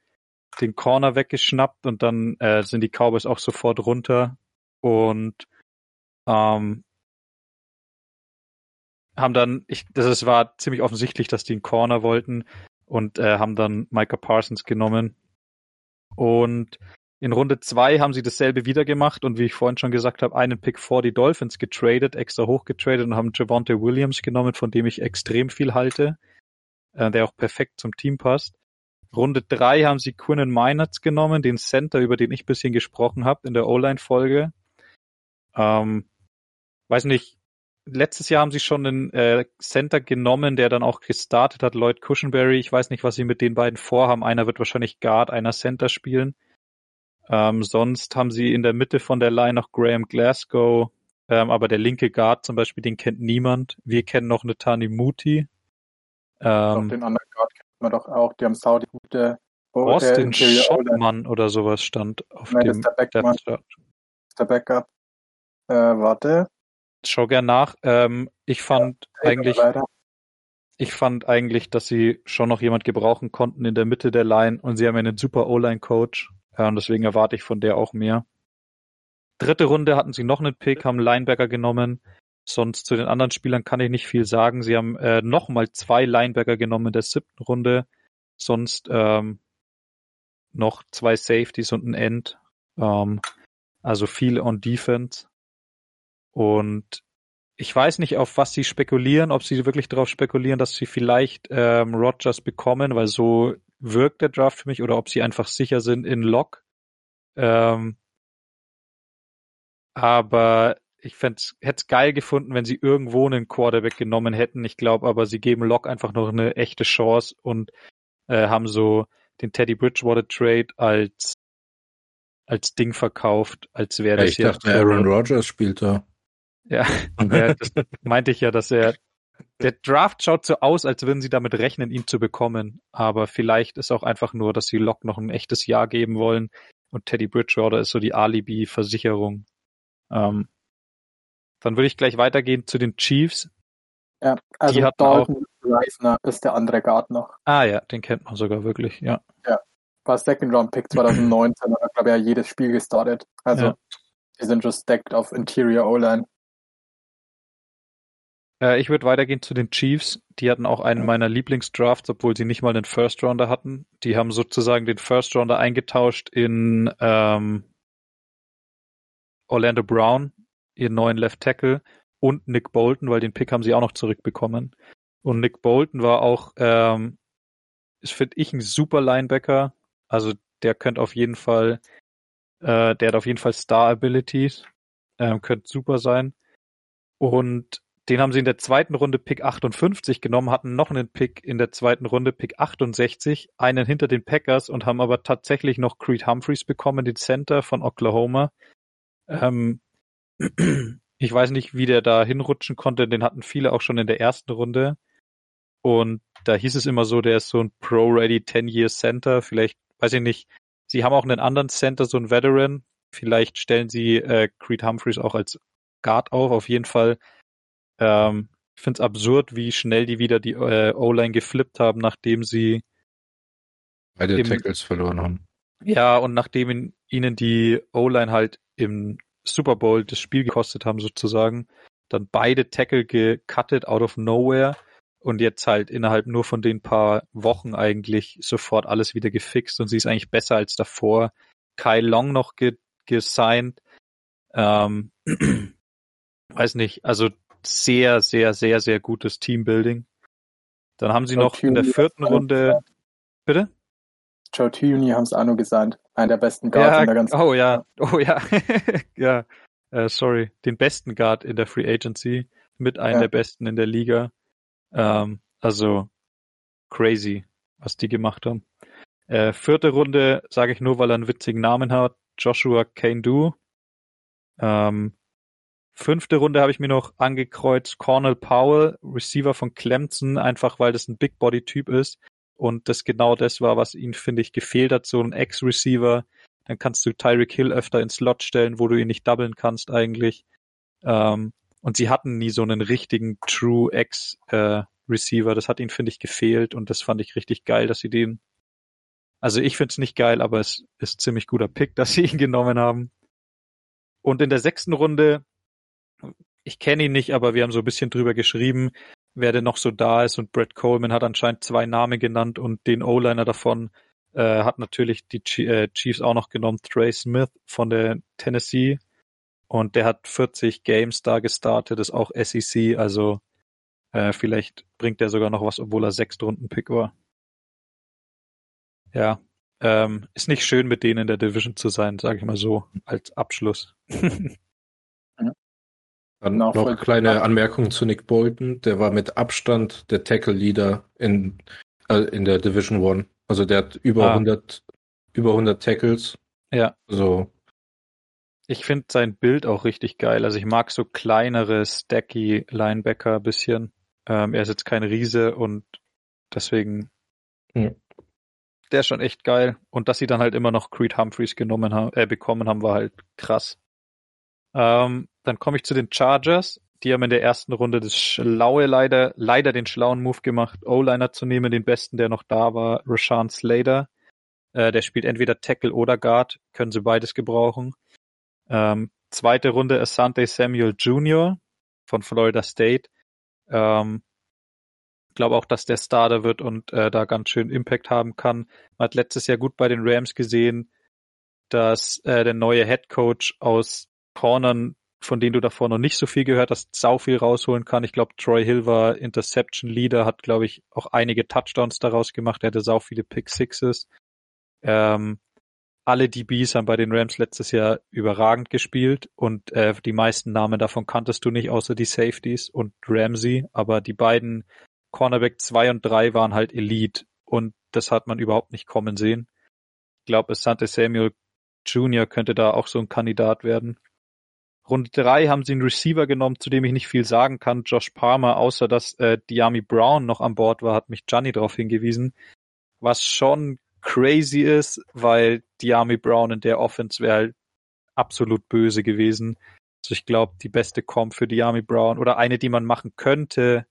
Corner weggeschnappt, und dann sind die Cowboys auch sofort runter und haben dann, war ziemlich offensichtlich, dass die einen Corner wollten, und haben dann Micah Parsons genommen. Und in Runde 2 haben sie dasselbe wieder gemacht und wie ich vorhin schon gesagt habe, einen Pick vor die Dolphins getradet, extra hoch getradet, und haben Javonte Williams genommen, von dem ich extrem viel halte, der auch perfekt zum Team passt. Runde 3 haben sie Quinnen Meinertz genommen, den Center, über den ich ein bisschen gesprochen habe in der O-Line-Folge. Weiß nicht, letztes Jahr haben sie schon einen Center genommen, der dann auch gestartet hat, Lloyd Cushenberry. Ich weiß nicht, was sie mit den beiden vorhaben. Einer wird wahrscheinlich Guard, einer Center spielen. Sonst haben sie in der Mitte von der Line noch Graham Glasgow, aber der linke Guard zum Beispiel, den kennt niemand. Wir kennen noch eine Tani Muti. Den anderen Guard man doch auch, die haben Saudi gute Austin Schottmann oder sowas stand auf dem der Backup. Warte. Schau gern nach. Ich fand eigentlich, dass sie schon noch jemand gebrauchen konnten in der Mitte der Line, und sie haben einen super O-Line-Coach. Und deswegen erwarte ich von der auch mehr. 3. Runde hatten sie noch einen Pick, haben Linebacker genommen. Sonst zu den anderen Spielern kann ich nicht viel sagen. Sie haben nochmal 2 Linebacker genommen in der 7. Runde. Sonst noch 2 Safeties und ein End. Also viel on Defense. Und ich weiß nicht, auf was sie spekulieren, ob sie wirklich darauf spekulieren, dass sie vielleicht Rodgers bekommen, weil so wirkt der Draft für mich, oder ob sie einfach sicher sind in Lock. Aber ich hätte es geil gefunden, wenn sie irgendwo einen Quarterback genommen hätten. Ich glaube aber, sie geben Lock einfach noch eine echte Chance, und haben so den Teddy Bridgewater Trade als Ding verkauft, als wäre das ja... Ich dachte, Aaron Rodgers spielt da. Ja, das meinte ich ja, dass er... Der Draft schaut so aus, als würden sie damit rechnen, ihn zu bekommen. Aber vielleicht ist auch einfach nur, dass sie Locke noch ein echtes Jahr geben wollen. Und Teddy Bridgewater ist so die Alibi-Versicherung. Dann würde ich gleich weitergehen zu den Chiefs. Ja, also Dalton Reisner ist der andere Guard noch. Ah ja, den kennt man sogar wirklich, ja. Ja, war Second-Round-Pick 2019, hat glaube ich ja jedes Spiel gestartet. Also ja. Die sind just stacked auf Interior O-Line. Ich würde weitergehen zu den Chiefs. Die hatten auch einen meiner Lieblingsdrafts, obwohl sie nicht mal einen First-Rounder hatten. Die haben sozusagen den First-Rounder eingetauscht in Orlando Brown, ihren neuen Left Tackle, und Nick Bolton, weil den Pick haben sie auch noch zurückbekommen. Und Nick Bolton war auch, finde ich, ein super Linebacker. Also der könnte auf jeden Fall, der hat auf jeden Fall Star-Abilities, könnte super sein. Und den haben sie in der zweiten Runde Pick 58 genommen, hatten noch einen Pick in der zweiten Runde, Pick 68, einen hinter den Packers und haben aber tatsächlich noch Creed Humphreys bekommen, den Center von Oklahoma. Ich weiß nicht, wie der da hinrutschen konnte, den hatten viele auch schon in der ersten Runde. Und da hieß es immer so, der ist so ein Pro-Ready 10-Year Center, vielleicht, weiß ich nicht, sie haben auch einen anderen Center, so einen Veteran, vielleicht stellen sie Creed Humphreys auch als Guard auf jeden Fall. Ich finde es absurd, wie schnell die wieder die O-Line geflippt haben, nachdem sie beide Tackles verloren haben. Ja, und nachdem ihnen die O-Line halt im Super Bowl das Spiel gekostet haben sozusagen, dann beide Tackle gecuttet out of nowhere und jetzt halt innerhalb nur von den paar Wochen eigentlich sofort alles wieder gefixt und sie ist eigentlich besser als davor. Kyle Long noch gesigned. Weiß nicht, also sehr, sehr, sehr, sehr gutes Teambuilding. Dann haben sie Joe noch Thune in der vierten Runde... Bitte? Joe Thune haben es auch noch gesagt. Einer der besten Guards in der ganzen... Oh ja. Ja, sorry. Den besten Guard in der Free Agency. Mit einem der besten in der Liga. Also crazy, was die gemacht haben. Vierte Runde sage ich nur, weil er einen witzigen Namen hat. Joshua Kaindu. Fünfte Runde habe ich mir noch angekreuzt, Cornell Powell, Receiver von Clemson, einfach weil das ein Big-Body-Typ ist und das genau das war, was ihn, finde ich, gefehlt hat, so ein Ex-Receiver. Dann kannst du Tyreek Hill öfter ins Slot stellen, wo du ihn nicht doublen kannst eigentlich. Und sie hatten nie so einen richtigen True Ex-Receiver. Das hat ihnen, finde ich, gefehlt und das fand ich richtig geil, dass sie den... Also ich finde es nicht geil, aber es ist ein ziemlich guter Pick, dass sie ihn genommen haben. Und in der sechsten Runde... Ich kenne ihn nicht, aber wir haben so ein bisschen drüber geschrieben, wer denn noch so da ist. Und Brett Coleman hat anscheinend zwei Namen genannt und den O-Liner davon hat natürlich die Chiefs auch noch genommen, Trey Smith von der Tennessee. Und der hat 40 Games da gestartet, ist auch SEC, also vielleicht bringt der sogar noch was, obwohl er 6-Runden-Pick war. Ja, ist nicht schön, mit denen in der Division zu sein, sage ich mal so, als Abschluss. Dann noch eine kleine Anmerkung zu Nick Bolton. Der war mit Abstand der Tackle-Leader in der Division 1. Also der hat über 100 Tackles. Ja. So. Ich finde sein Bild auch richtig geil. Also ich mag so kleinere, stacky Linebacker ein bisschen. Er ist jetzt kein Riese und deswegen der ist schon echt geil. Und dass sie dann halt immer noch Creed Humphreys bekommen haben, war halt krass. Dann komme ich zu den Chargers. Die haben in der ersten Runde leider den schlauen Move gemacht, O-Liner zu nehmen. Den besten, der noch da war, Rashaan Slater. Der spielt entweder Tackle oder Guard. Können sie beides gebrauchen. Zweite Runde Asante Samuel Jr. von Florida State. Ich glaube auch, dass der Starter wird und da ganz schön Impact haben kann. Man hat letztes Jahr gut bei den Rams gesehen, dass der neue Head Coach aus Cornern, von denen du davor noch nicht so viel gehört hast, sau viel rausholen kann. Ich glaube, Troy Hill war Interception Leader, hat, glaube ich, auch einige Touchdowns daraus gemacht. Er hatte sau viele Pick Sixes. Alle DBs haben bei den Rams letztes Jahr überragend gespielt und die meisten Namen davon kanntest du nicht, außer die Safeties und Ramsey. Aber die beiden Cornerback 2 und 3 waren halt Elite und Das hat man überhaupt nicht kommen sehen. Ich glaube, Asante Samuel Jr. könnte da auch so ein Kandidat werden. Runde 3 haben sie einen Receiver genommen, zu dem ich nicht viel sagen kann. Josh Palmer, außer dass Diami Brown noch an Bord war, hat mich Gianni darauf hingewiesen. Was schon crazy ist, weil Diami Brown in der Offense wäre halt absolut böse gewesen. Also ich glaube, die beste Comp für Diami Brown oder eine, die man machen könnte,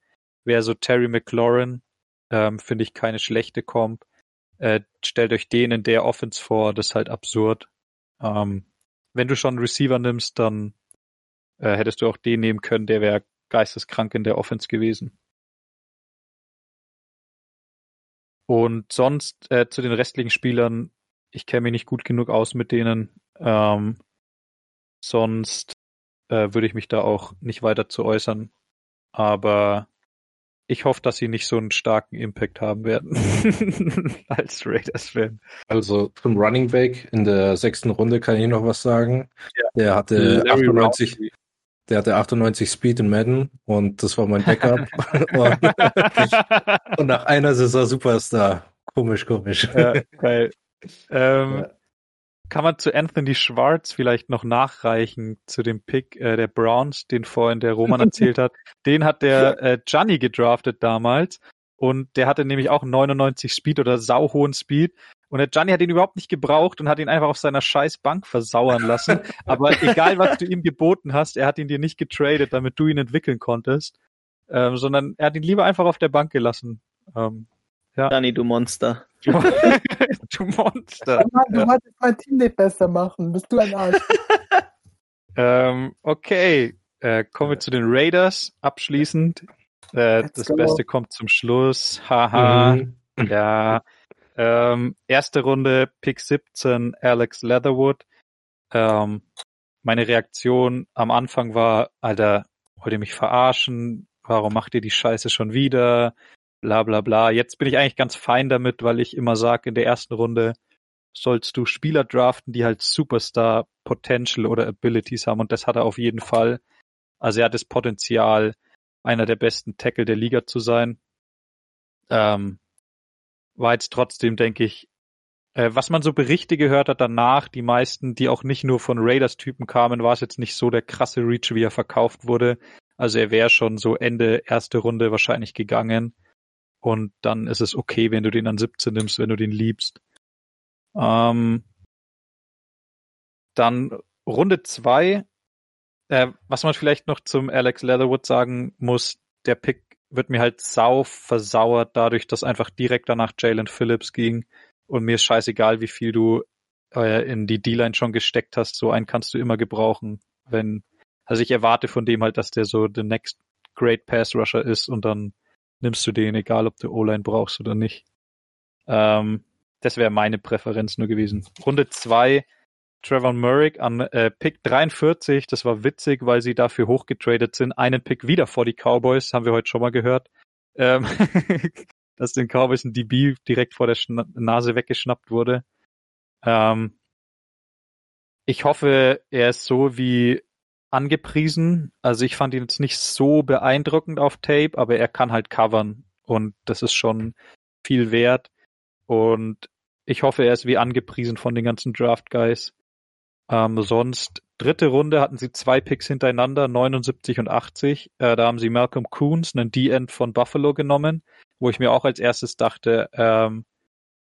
wäre so Terry McLaurin. Finde ich keine schlechte Comp. Stellt euch den in der Offense vor, das ist halt absurd. Wenn du schon einen Receiver nimmst, dann hättest du auch den nehmen können, der wäre geisteskrank in der Offense gewesen. Und sonst zu den restlichen Spielern, ich kenne mich nicht gut genug aus mit denen. Sonst würde ich mich da auch nicht weiter zu äußern. Aber ich hoffe, dass sie nicht so einen starken Impact haben werden als Raiders-Fan. Also zum Running Back in der 6. Runde kann ich noch was sagen. Ja. Der hatte 98 Speed in Madden und das war mein Backup. und nach einer Saison Superstar. Komisch. Ja, geil. Kann man zu Anthony Schwartz vielleicht noch nachreichen, zu dem Pick der Browns, den vorhin der Roman erzählt hat. Den hat der Gianni gedraftet damals und der hatte nämlich auch 99 Speed oder sauhohen Speed und der Gianni hat ihn überhaupt nicht gebraucht und hat ihn einfach auf seiner scheiß Bank versauern lassen. Aber egal, was du ihm geboten hast, er hat ihn dir nicht getradet, damit du ihn entwickeln konntest, sondern er hat ihn lieber einfach auf der Bank gelassen. Ja. Gianni, du Monster. Du Monster. Du wolltest mein Team nicht besser machen. Bist du ein Arsch? Okay. Kommen wir zu den Raiders abschließend. Das Beste kommt zum Schluss. Haha. Ja. Erste Runde, Pick 17, Alex Leatherwood. Meine Reaktion am Anfang war, Alter, wollt ihr mich verarschen? Warum macht ihr die Scheiße schon wieder? Bla bla bla. Jetzt bin ich eigentlich ganz fein damit, weil ich immer sage, in der ersten Runde sollst du Spieler draften, die halt Superstar-Potential oder Abilities haben und das hat er auf jeden Fall. Also er hat das Potenzial, einer der besten Tackle der Liga zu sein. War jetzt trotzdem, denke ich, was man so Berichte gehört hat danach, die meisten, die auch nicht nur von Raiders-Typen kamen, war es jetzt nicht so der krasse Reach, wie er verkauft wurde. Also er wäre schon so Ende erste Runde wahrscheinlich gegangen. Und dann ist es okay, wenn du den an 17 nimmst, wenn du den liebst. Dann Runde 2. Was man vielleicht noch zum Alex Leatherwood sagen muss, der Pick wird mir halt sau versauert, dadurch, dass einfach direkt danach Jalen Phillips ging. Und mir ist scheißegal, wie viel du in die D-Line schon gesteckt hast. So einen kannst du immer gebrauchen. Also ich erwarte von dem halt, dass der so the next great pass rusher ist und dann nimmst du den, egal ob du O-Line brauchst oder nicht. Das wäre meine Präferenz nur gewesen. Runde 2, Trevor Merrick an Pick 43. Das war witzig, weil sie dafür hochgetradet sind. Einen Pick wieder vor die Cowboys, haben wir heute schon mal gehört. Dass den Cowboys ein DB direkt vor der Nase weggeschnappt wurde. Ich hoffe, er ist so wie angepriesen. Also ich fand ihn jetzt nicht so beeindruckend auf Tape, aber er kann halt covern und das ist schon viel wert und ich hoffe, er ist wie angepriesen von den ganzen Draft-Guys. Sonst, dritte Runde hatten sie 2 Picks hintereinander, 79 und 80. Da haben sie Malcolm Coons, einen D-End von Buffalo genommen, wo ich mir auch als erstes dachte,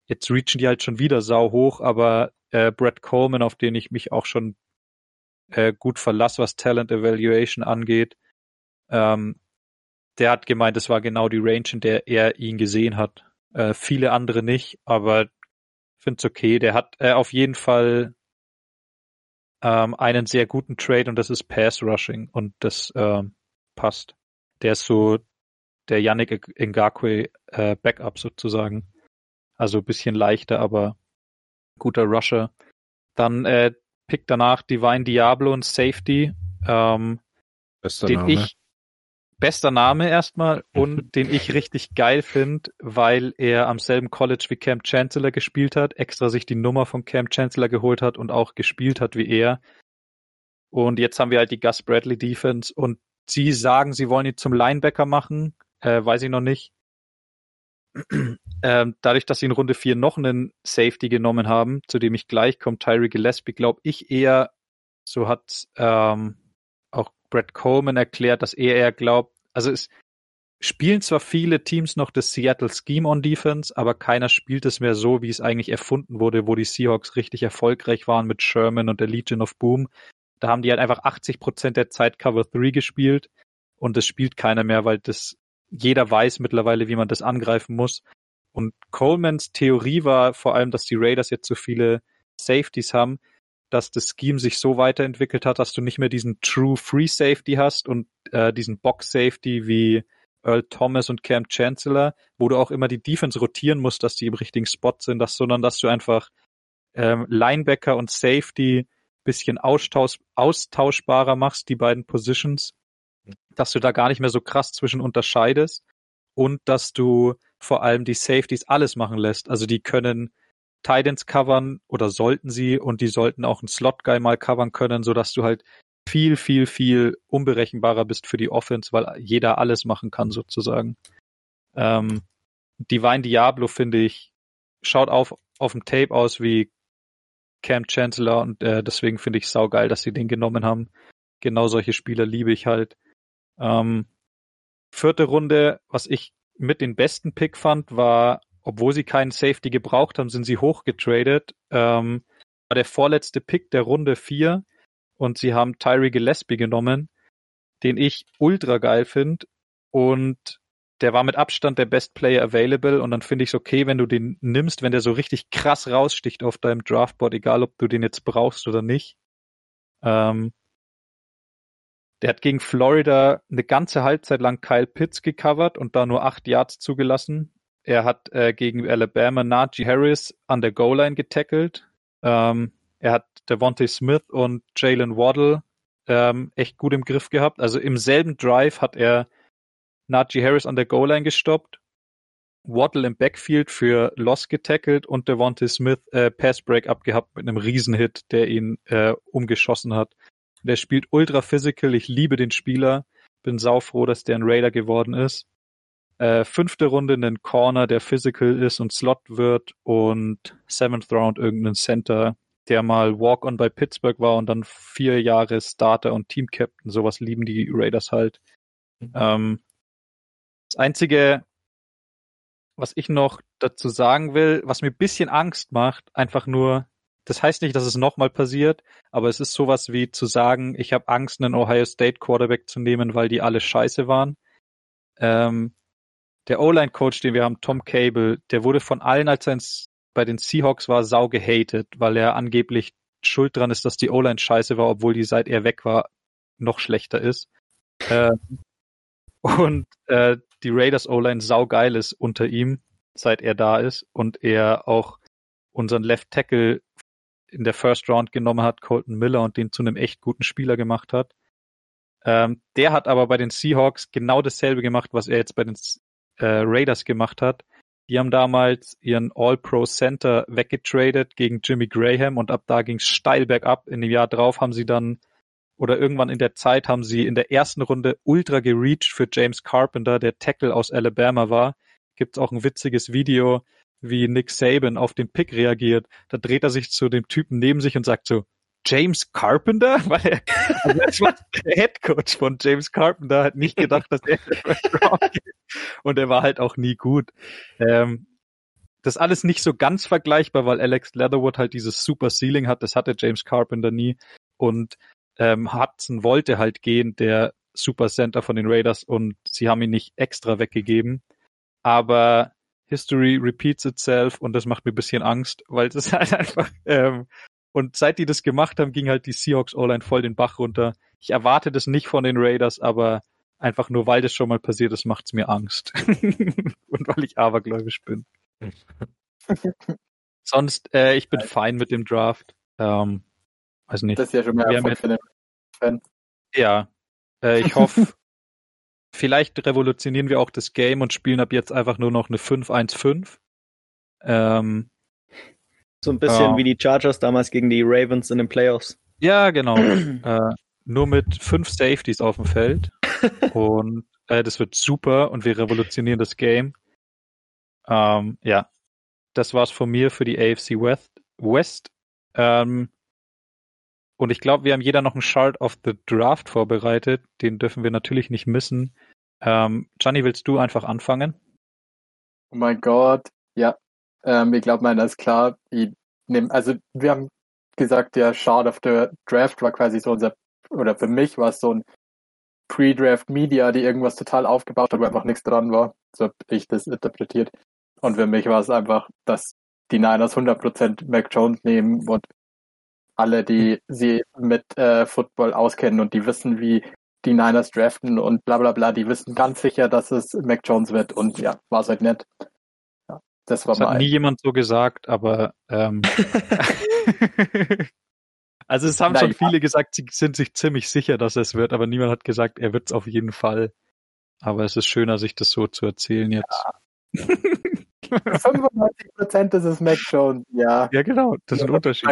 jetzt reachen die halt schon wieder sau hoch, aber Brett Coleman, auf den ich mich auch schon gut Verlass, was Talent Evaluation angeht. Der hat gemeint, es war genau die Range, in der er ihn gesehen hat. Viele andere nicht, aber ich finde es okay. Der hat auf jeden Fall einen sehr guten Trade und das ist Pass Rushing und das passt. Der ist so der Yannick Ngakoue Backup sozusagen. Also ein bisschen leichter, aber guter Rusher. Dann Pick danach Divine Diablo und Safety. Bester Name erstmal und den ich richtig geil finde, weil er am selben College wie Cam Chancellor gespielt hat, extra sich die Nummer von Cam Chancellor geholt hat und auch gespielt hat wie er. Und jetzt haben wir halt die Gus Bradley Defense und sie sagen, sie wollen ihn zum Linebacker machen, weiß ich noch nicht. dadurch, dass sie in Runde 4 noch einen Safety genommen haben, zu dem ich gleich komme, Tyree Gillespie, glaube ich eher, so hat auch Brett Coleman erklärt, dass er eher glaubt, also es spielen zwar viele Teams noch das Seattle Scheme on Defense, aber keiner spielt es mehr so, wie es eigentlich erfunden wurde, wo die Seahawks richtig erfolgreich waren mit Sherman und der Legion of Boom. Da haben die halt einfach 80% der Zeit Cover 3 gespielt und das spielt keiner mehr, weil das jeder weiß mittlerweile, wie man das angreifen muss. Und Colemans Theorie war vor allem, dass die Raiders jetzt so viele Safeties haben, dass das Scheme sich so weiterentwickelt hat, dass du nicht mehr diesen True Free Safety hast und diesen Box Safety wie Earl Thomas und Cam Chancellor, wo du auch immer die Defense rotieren musst, dass die im richtigen Spot sind, sondern dass du einfach Linebacker und Safety bisschen austauschbarer machst, die beiden Positions, dass du da gar nicht mehr so krass zwischen unterscheidest und dass du vor allem die Safeties alles machen lässt. Also die können Tight Ends covern oder sollten sie und die sollten auch einen Slot-Guy mal covern können, sodass du halt viel, viel, viel unberechenbarer bist für die Offense, weil jeder alles machen kann sozusagen. Divine Diablo, finde ich, schaut auf dem Tape aus wie Cam Chancellor und deswegen finde ich saugeil, dass sie den genommen haben. Genau solche Spieler liebe ich halt. Vierte Runde, was ich mit den besten Pick fand, war, obwohl sie keinen Safety gebraucht haben, sind sie hochgetradet. War der vorletzte Pick der Runde 4 und sie haben Tyree Gillespie genommen, den ich ultra geil finde und der war mit Abstand der Best Player available und dann finde ich es okay, wenn du den nimmst, wenn der so richtig krass raussticht auf deinem Draftboard, egal ob du den jetzt brauchst oder nicht. Der hat gegen Florida eine ganze Halbzeit lang Kyle Pitts gecovert und da nur 8 Yards zugelassen. Er hat gegen Alabama Najee Harris an der Goal-Line getackelt. Er hat Devontae Smith und Jalen Waddle echt gut im Griff gehabt. Also im selben Drive hat er Najee Harris an der Goal-Line gestoppt, Waddle im Backfield für Loss getackelt und Devontae Smith Pass-Break-Up gehabt mit einem Riesenhit, der ihn umgeschossen hat. Der spielt ultra physical, ich liebe den Spieler, bin saufroh, dass der ein Raider geworden ist. Fünfte Runde einen Corner, der physical ist und Slot wird und 7th Round irgendeinen Center, der mal Walk-on bei Pittsburgh war und dann 4 Jahre Starter und Team-Captain, sowas lieben die Raiders halt. Das Einzige, was ich noch dazu sagen will, was mir ein bisschen Angst macht, einfach nur, das heißt nicht, dass es nochmal passiert, aber es ist sowas wie zu sagen, ich habe Angst, einen Ohio State Quarterback zu nehmen, weil die alle scheiße waren. Der O-Line-Coach, den wir haben, Tom Cable, der wurde von allen, als er bei den Seahawks war, sau gehatet, weil er angeblich schuld dran ist, dass die O-Line scheiße war, obwohl die, seit er weg war, noch schlechter ist. Die Raiders O-Line saugeil ist unter ihm, seit er da ist und er auch unseren Left Tackle in der First Round genommen hat, Colton Miller, und den zu einem echt guten Spieler gemacht hat. Der hat aber bei den Seahawks genau dasselbe gemacht, was er jetzt bei den Raiders gemacht hat. Die haben damals ihren All-Pro Center weggetradet gegen Jimmy Graham und ab da ging es steil bergab. In dem Jahr drauf haben sie dann oder irgendwann in der Zeit haben sie in der ersten Runde ultra gereached für James Carpenter, der Tackle aus Alabama war. Gibt's auch ein witziges Video, wie Nick Saban auf den Pick reagiert. Da dreht er sich zu dem Typen neben sich und sagt so, James Carpenter? Weil das war der Headcoach von James Carpenter, hat nicht gedacht, dass er geht. Und er war halt auch nie gut. Das alles nicht so ganz vergleichbar, weil Alex Leatherwood halt dieses super Ceiling hat, das hatte James Carpenter nie. Und Hudson wollte halt gehen, der Super Center von den Raiders, und sie haben ihn nicht extra weggegeben. Aber History repeats itself und das macht mir ein bisschen Angst, weil das halt einfach und seit die das gemacht haben, ging halt die Seahawks O-Line voll den Bach runter. Ich erwarte das nicht von den Raiders, aber einfach nur, weil das schon mal passiert ist, macht's mir Angst. Und weil ich abergläubisch bin. Sonst, ich bin fein mit dem Draft. Weiß nicht. Das ist ja schon mal Erfolg für den Fan. Ja, ich hoffe, vielleicht revolutionieren wir auch das Game und spielen ab jetzt einfach nur noch eine 5-1-5. So ein bisschen wie die Chargers damals gegen die Ravens in den Playoffs. Ja, genau. Nur mit 5 Safeties auf dem Feld. Und das wird super und wir revolutionieren das Game. Ja, das war's von mir für die AFC West. Und ich glaube, wir haben jeder noch einen Shard of the Draft vorbereitet. Den dürfen wir natürlich nicht missen. Gianni, willst du einfach anfangen? Oh mein Gott, ja. Ich glaube, meiner ist klar. Wir haben gesagt, der Shard of the Draft war quasi so oder für mich war es so ein Pre-Draft-Media, die irgendwas total aufgebaut hat, wo einfach nichts dran war. So habe ich das interpretiert. Und für mich war es einfach, dass die Niners 100% Mac Jones nehmen und alle, die sie mit Football auskennen und die wissen, wie die Niners draften und bla bla bla, die wissen ganz sicher, dass es Mac Jones wird und ja, war es halt nett. Ja, das hat nie jemand so gesagt, aber also es haben schon viele gesagt, sie sind sich ziemlich sicher, dass es wird, aber niemand hat gesagt, er wird es auf jeden Fall. Aber es ist schöner, sich das so zu erzählen jetzt. Ja. 95% ist es Mac Jones, ja. Ja, genau, das ist ein Unterschied.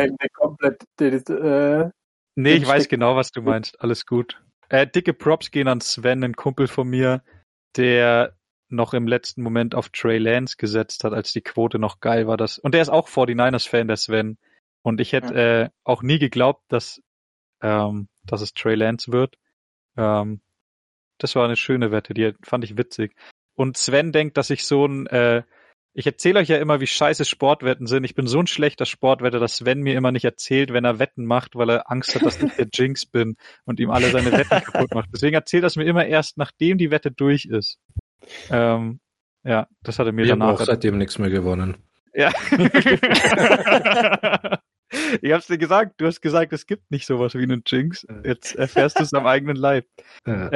Ich weiß genau, was du meinst, alles gut. Dicke Props gehen an Sven, ein Kumpel von mir, der noch im letzten Moment auf Trey Lance gesetzt hat, als die Quote noch geil war. Und der ist auch 49ers-Fan, der Sven. Und ich hätte auch nie geglaubt, dass es Trey Lance wird. Das war eine schöne Wette, die fand ich witzig. Und Sven denkt, dass ich so ein... Ich erzähle euch ja immer, wie scheiße Sportwetten sind. Ich bin so ein schlechter Sportwetter, dass Sven mir immer nicht erzählt, wenn er Wetten macht, weil er Angst hat, dass ich der Jinx bin und ihm alle seine Wetten kaputt macht. Deswegen erzählt er es mir immer erst, nachdem die Wette durch ist. Ja, das hat er mir danach... Ich habe auch seitdem nichts mehr gewonnen. Ja. Ich hab's dir gesagt. Du hast gesagt, es gibt nicht sowas wie einen Jinx. Jetzt erfährst du es am eigenen Leib. Ja.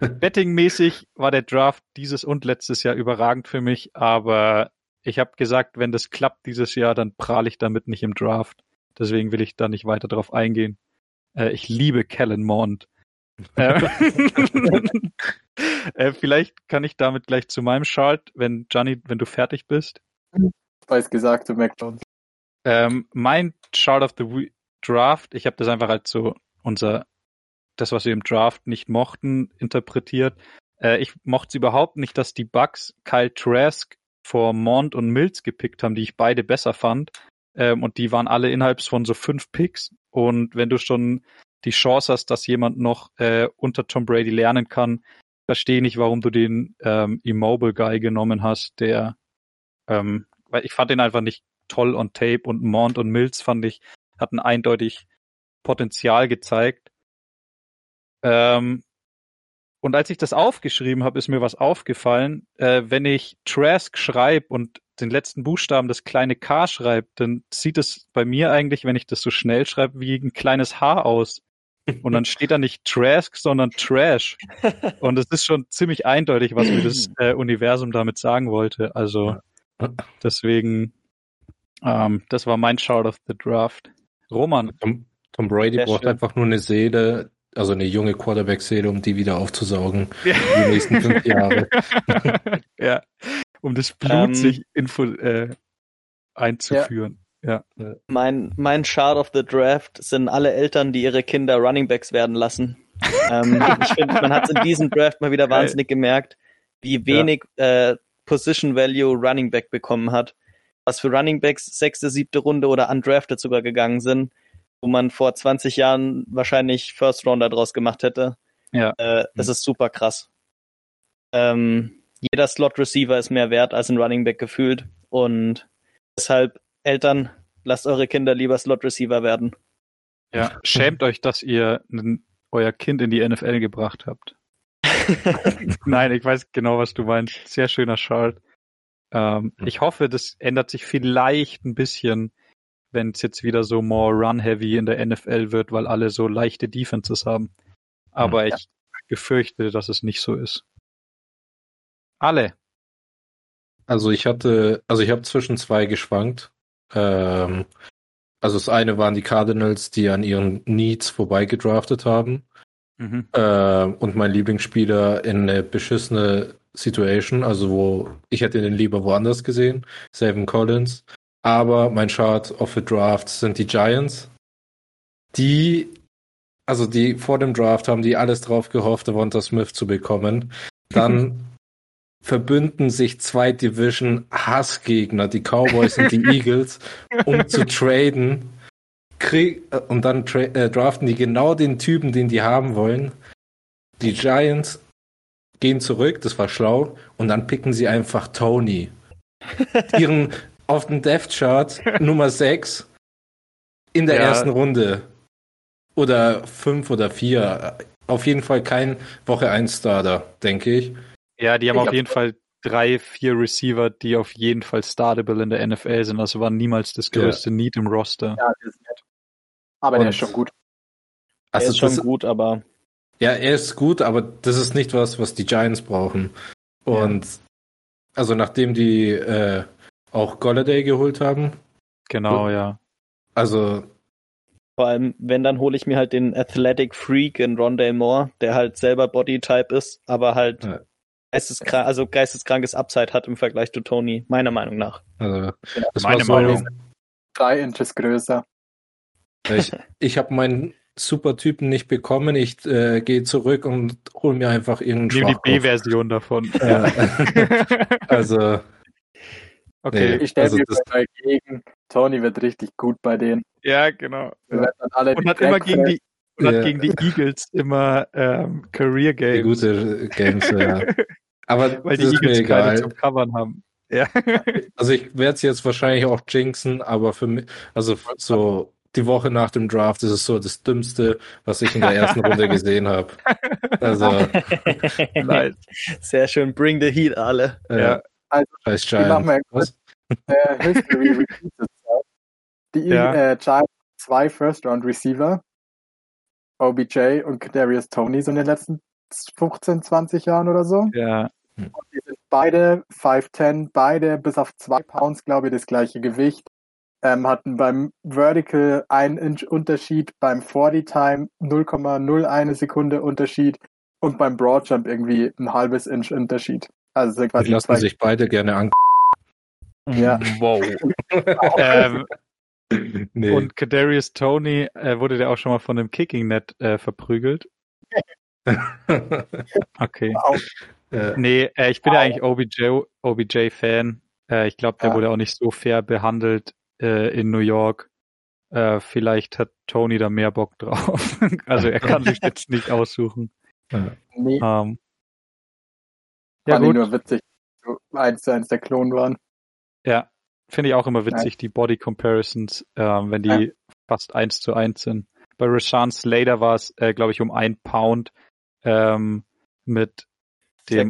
Bettingmäßig war der Draft dieses und letztes Jahr überragend für mich, aber ich habe gesagt, wenn das klappt dieses Jahr, dann prahle ich damit nicht im Draft. Deswegen will ich da nicht weiter drauf eingehen. Ich liebe Kellen Mond. Vielleicht kann ich damit gleich zu meinem Schalt, wenn du fertig bist. Weiß gesagt, du Mac Jones. Mein Shard of the Draft, ich habe das einfach als so das, was wir im Draft nicht mochten, interpretiert. Ich mochte es überhaupt nicht, dass die Bucks Kyle Trask vor Mond und Mills gepickt haben, die ich beide besser fand. Und die waren alle innerhalb von so 5 Picks. Und wenn du schon die Chance hast, dass jemand noch unter Tom Brady lernen kann, verstehe ich nicht, warum du den Immobile Guy genommen hast, der weil ich fand den einfach nicht toll on Tape und Mond und Mills fand ich, hatten eindeutig Potenzial gezeigt. Und als ich das aufgeschrieben habe, ist mir was aufgefallen. Wenn ich Trask schreibe und den letzten Buchstaben das kleine K schreibe, dann sieht es bei mir eigentlich, wenn ich das so schnell schreibe, wie ein kleines H aus. Und dann steht da nicht Trask, sondern Trash. Und es ist schon ziemlich eindeutig, was mir das Universum damit sagen wollte. Also deswegen... das war mein Shout of the Draft. Roman. Tom Brady braucht einfach nur eine Seele, also eine junge Quarterback-Seele, um die wieder aufzusaugen in den nächsten 5 Jahren. Ja, um das Blut sich einzuführen. Ja. Ja. Mein Shout of the Draft sind alle Eltern, die ihre Kinder Runningbacks werden lassen. Ich finde, man hat es in diesem Draft mal wieder wahnsinnig gemerkt, wie wenig Position Value Runningback bekommen hat. Was für Runningbacks 6., 7. Runde oder undrafted sogar gegangen sind, wo man vor 20 Jahren wahrscheinlich First Rounder draus gemacht hätte. Ja. Das ist super krass. Jeder Slot-Receiver ist mehr wert als ein Runningback gefühlt und deshalb, Eltern, lasst eure Kinder lieber Slot-Receiver werden. Ja, schämt euch, dass ihr euer Kind in die NFL gebracht habt. Nein, ich weiß genau, was du meinst. Sehr schöner Schalt. Ich hoffe, das ändert sich vielleicht ein bisschen, wenn es jetzt wieder so more run-heavy in der NFL wird, weil alle so leichte Defenses haben. Aber ich befürchte, dass es nicht so ist. Alle. Also ich habe zwischen 2 geschwankt. Also das eine waren die Cardinals, die an ihren Needs vorbeigedraftet haben. Mhm. Und mein Lieblingsspieler in eine beschissene Situation, also ich hätte den lieber woanders gesehen, Zayvon Collins, aber mein Shard of the Draft sind die Giants, die vor dem Draft haben die alles drauf gehofft, Devonta Smith zu bekommen, dann verbünden sich zwei Division-Hassgegner, die Cowboys und die Eagles, um zu traden. Und dann draften die genau den Typen, den die haben wollen. Die Giants gehen zurück, das war schlau, und dann picken sie einfach Tony. Ihren auf dem Death-Chart Nummer 6 in der ersten Runde. Oder 5 oder 4. Auf jeden Fall kein Woche 1 Starter, denke ich. Ja, die haben auf jeden Fall 3-4 Receiver, die auf jeden Fall startable in der NFL sind. Also war niemals das größte Need im Roster. Ja, das ist nett. Aber der ist schon gut. Also er ist schon gut, aber... Ja, er ist gut, aber das ist nicht was, was die Giants brauchen. Und also nachdem die auch Golladay geholt haben. Genau, ja. Also... Vor allem, wenn, dann hole ich mir halt den Athletic Freak in Rondale Moore, der halt selber Bodytype ist, aber halt... Ja. Also geisteskrankes Upside hat im Vergleich zu Tony, meiner Meinung nach. Also, das meine Meinung. 3 Inches größer. Ich habe meinen Supertypen nicht bekommen. Ich gehe zurück und hole mir einfach irgendeinen Schwachkopf. Die B-Version davon. Also. Okay. Nee, ich stelle mir das gegen. Tony wird richtig gut bei denen. Ja, genau. Und hat immer gegen die. Und hat gegen die Eagles immer Career Games. Die gute Games, ja. Aber weil die Eagles keine zum Covern haben. Ja. Also ich werde es jetzt wahrscheinlich auch jinxen, aber für mich, also so die Woche nach dem Draft ist es so das Dümmste, was ich in der ersten Runde gesehen habe. Also nice. Sehr schön, bring the heat alle. Ja. Also ich mache mal kurz History. Die Giants 2 First-Round-Receiver. OBJ und Kadarius Toney so in den letzten 15, 20 Jahren oder so. Ja. Und die sind beide 5'10", beide bis auf 2 Pounds, glaube ich, das gleiche Gewicht. Hatten beim Vertical 1 Inch Unterschied, beim 40 Time 0,01 Sekunde Unterschied und beim Broad Jump irgendwie ein halbes Inch Unterschied. Also quasi die lassen sich beide gerne an. Ja. Wow. Nee. Und Kadarius Toney wurde der auch schon mal von einem Kicking-Net verprügelt. Okay. Wow. Nee, ich bin ja eigentlich OBJ-Fan. Ich glaube, der wurde auch nicht so fair behandelt in New York. Vielleicht hat Tony da mehr Bock drauf. Also er kann sich jetzt nicht aussuchen. Nee. Ja, fand gut. Ich nur witzig, so 1:1 der Klon waren. Ja. Finde ich auch immer witzig, die Body-Comparisons, wenn die fast 1:1 sind. Bei Rashaan Slater war es, glaube ich, um 1 Pound mit Zach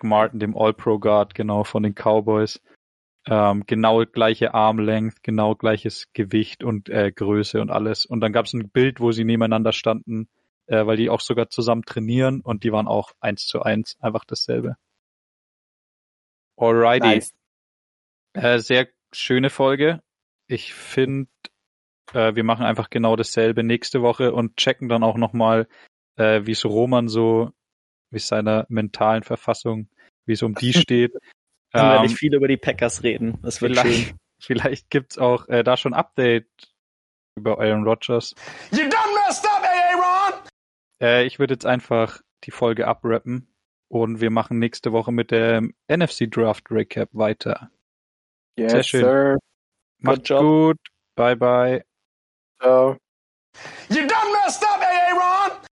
Martin, dem All-Pro-Guard, genau, von den Cowboys. Genau gleiche Armlength, genau gleiches Gewicht und Größe und alles. Und dann gab es ein Bild, wo sie nebeneinander standen, weil die auch sogar zusammen trainieren und die waren auch 1:1, einfach dasselbe. Alrighty. Nice. Sehr schöne Folge. Ich finde, wir machen einfach genau dasselbe nächste Woche und checken dann auch nochmal, wie es Roman so, wie es seiner mentalen Verfassung, wie es um die steht. Dann werde ich viel über die Packers reden. Das wird schön. Vielleicht gibt's auch da schon ein Update über Aaron Rodgers. You done messed up, Aaron! Ich würde jetzt einfach die Folge abrappen und wir machen nächste Woche mit dem NFC Draft Recap weiter. Yes, sehr schön. Sir. Macht's gut. Bye, bye. Ciao. You done messed up, Aaron!